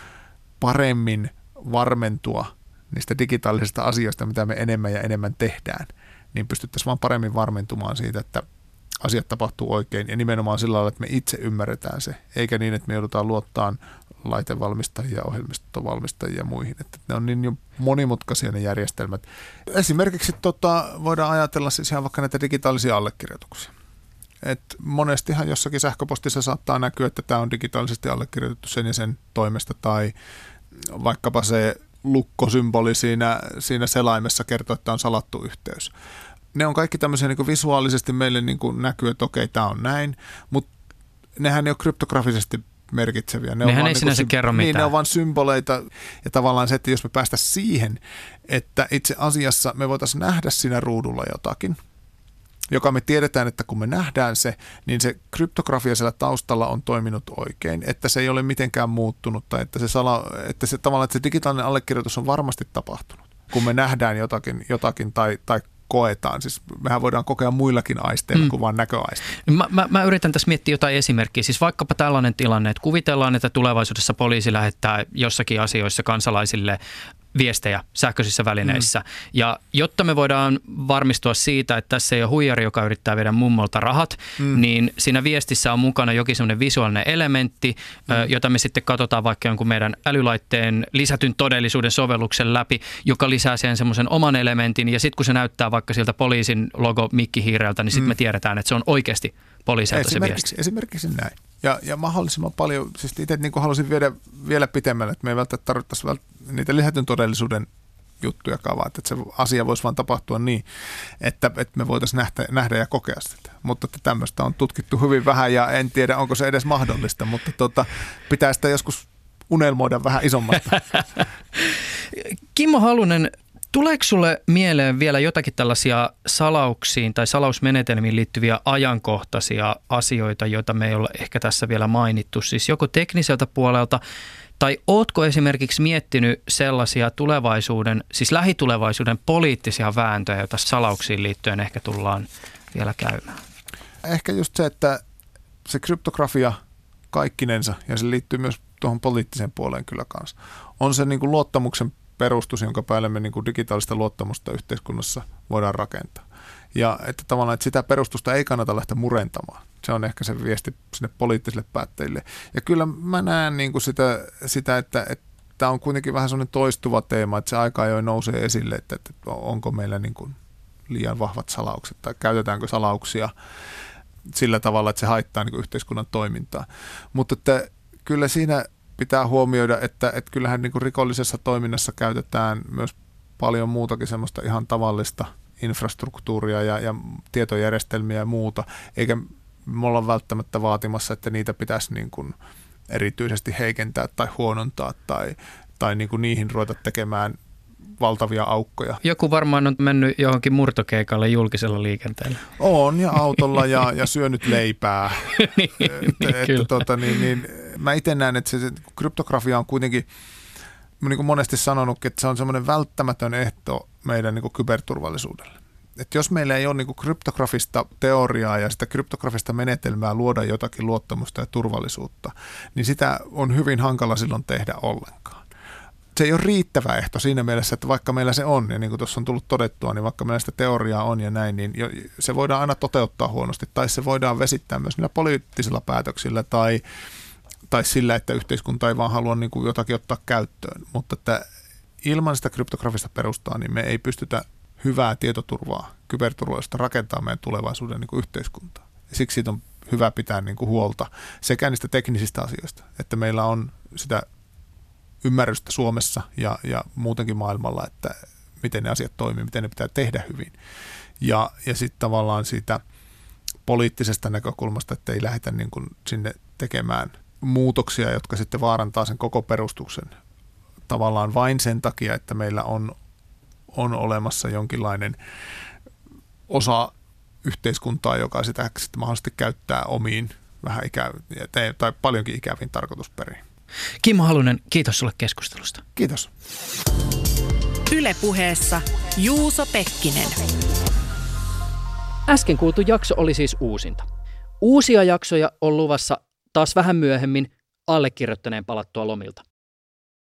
paremmin varmentua niistä digitaalisista asioista, mitä me enemmän ja enemmän tehdään, niin pystyttäisiin vaan paremmin varmentumaan siitä, että asiat tapahtuu oikein ja nimenomaan sillä lailla, että me itse ymmärretään se, eikä niin, että me joudutaan luottamaan laitevalmistajia, ohjelmistovalmistajia ja muihin. Että ne on niin monimutkaisia ne järjestelmät. Esimerkiksi tota, voidaan ajatella siis ihan vaikka näitä digitaalisia allekirjoituksia. Et monestihan jossakin sähköpostissa saattaa näkyä, että tämä on digitaalisesti allekirjoitettu sen ja sen toimesta tai vaikkapa se lukkosymboli siinä, siinä selaimessa kertoo, että on salattu yhteys. Ne on kaikki tämmöisiä niin kuin visuaalisesti meille niin kuin näkyy, että okei, tämä on näin, mutta nehän ei ole kryptografisesti merkitseviä. Ne Nehän ei niin sinänsä sy- kerro mitään. Niin, ne on vaan symboleita ja tavallaan se, että jos me päästään siihen, että itse asiassa me voitaisiin nähdä siinä ruudulla jotakin, joka me tiedetään, että kun me nähdään se, niin se kryptografia siellä taustalla on toiminut oikein, että se ei ole mitenkään muuttunut tai että se, sala, että se, tavallaan, että se digitaalinen allekirjoitus on varmasti tapahtunut. kun me nähdään jotakin, jotakin tai, tai koetaan. Siis mehän voidaan kokea muillakin aisteilla mm. kuin vain näköaisteilla. Mä, mä, mä yritän tässä miettiä jotain esimerkkiä. Siis vaikkapa tällainen tilanne, että kuvitellaan, että tulevaisuudessa poliisi lähettää jossakin asioissa kansalaisille viestejä sähköisissä välineissä. Mm. Ja jotta me voidaan varmistua siitä, että tässä ei ole huijari, joka yrittää viedä mummolta rahat, mm. niin siinä viestissä on mukana jokin semmoinen visuaalinen elementti, mm. jota me sitten katsotaan vaikka jonkun meidän älylaitteen lisätyn todellisuuden sovelluksen läpi, joka lisää sen semmoisen oman elementin. Ja sitten kun se näyttää vaikka siltä poliisin logo mikkihiireltä, niin sitten mm. me tiedetään, että se on oikeasti poliisilta se viesti. Esimerkiksi näin. Ja, ja mahdollisimman paljon, siis itse niin kuin halusin viedä vielä pitemmälle, että me ei välttämättä tarvittaisi vält, niitä lisätyn todellisuuden juttuja vaan, että se asia voisi vaan tapahtua niin, että, että me voitaisiin nähdä, nähdä ja kokea sitä. Mutta tämmöistä on tutkittu hyvin vähän ja en tiedä, onko se edes mahdollista, mutta tuota, pitää sitä joskus unelmoida vähän isommasta. Kimmo Halunen, tuleeko sulle mieleen vielä jotakin tällaisia salauksiin tai salausmenetelmiin liittyviä ajankohtaisia asioita, joita me ei ole ehkä tässä vielä mainittu, siis joko tekniseltä puolelta, tai ootko esimerkiksi miettinyt sellaisia tulevaisuuden, siis lähitulevaisuuden poliittisia vääntöjä, joita salauksiin liittyen ehkä tullaan vielä käymään? Ehkä just se, että se kryptografia kaikkinensa, ja se liittyy myös tuohon poliittiseen puoleen kyllä kanssa, on se niin kuin luottamuksen perustus, jonka päälle me niin kuin digitaalista luottamusta yhteiskunnassa voidaan rakentaa. Ja että tavallaan, että sitä perustusta ei kannata lähteä murentamaan. Se on ehkä se viesti sinne poliittisille päättäjille. Ja kyllä mä näen niin kuin sitä, sitä, että tämä on kuitenkin vähän sellainen toistuva teema, että se aika ajoin nousee esille, että, että onko meillä niin kuin liian vahvat salaukset tai käytetäänkö salauksia sillä tavalla, että se haittaa niin kuin yhteiskunnan toimintaa. Mutta että kyllä siinä pitää huomioida, että, että kyllähän niin kuin rikollisessa toiminnassa käytetään myös paljon muutakin semmoista ihan tavallista infrastruktuuria ja, ja tietojärjestelmiä ja muuta, eikä me olla välttämättä vaatimassa, että niitä pitäisi niin kuin erityisesti heikentää tai huonontaa tai, tai niin kuin niihin ruveta tekemään valtavia aukkoja. Joku varmaan on mennyt johonkin murtokeikalle julkisella liikenteellä. On, ja autolla ja, ja syönyt leipää. niin, että, että, tota, niin, niin, mä itse näen, että se, se kryptografia on kuitenkin, niin kuin monesti sanonutkin, että se on semmoinen välttämätön ehto meidän niin kuin kyberturvallisuudelle. Että jos meillä ei ole niin kuin kryptografista teoriaa ja sitä kryptografista menetelmää luoda jotakin luottamusta ja turvallisuutta, niin sitä on hyvin hankala silloin tehdä ollenkaan. Se ei ole riittävä ehto siinä mielessä, että vaikka meillä se on, ja niin kuin tuossa on tullut todettua, niin vaikka meillä sitä teoriaa on ja näin, niin se voidaan aina toteuttaa huonosti, tai se voidaan vesittää myös niillä poliittisilla päätöksillä, tai, tai sillä, että yhteiskunta ei vaan halua niin kuin jotakin ottaa käyttöön. Mutta että ilman sitä kryptografista perustaa, niin me ei pystytä hyvää tietoturvaa, kyberturvallisuutta rakentaa meidän tulevaisuuden niin kuin yhteiskuntaa. Siksi siitä on hyvä pitää niin kuin huolta sekä niistä teknisistä asioista, että meillä on sitä ymmärrystä Suomessa ja, ja muutenkin maailmalla, että miten ne asiat toimii, miten ne pitää tehdä hyvin. Ja, ja sitten tavallaan siitä poliittisesta näkökulmasta, että ei lähdetä niin kuin sinne tekemään muutoksia, jotka sitten vaarantaa sen koko perustuksen tavallaan vain sen takia, että meillä on, on olemassa jonkinlainen osa yhteiskuntaa, joka sitä sitten mahdollisesti käyttää omiin vähän ikäviin tai paljonkin ikäviin tarkoitusperiin. Kimmo Halunen, kiitos sulle keskustelusta. Kiitos. Yle Puheessa Juuso Pekkinen. Äsken kuultu jakso oli siis uusinta. Uusia jaksoja on luvassa taas vähän myöhemmin allekirjoittaneen palattua lomilta.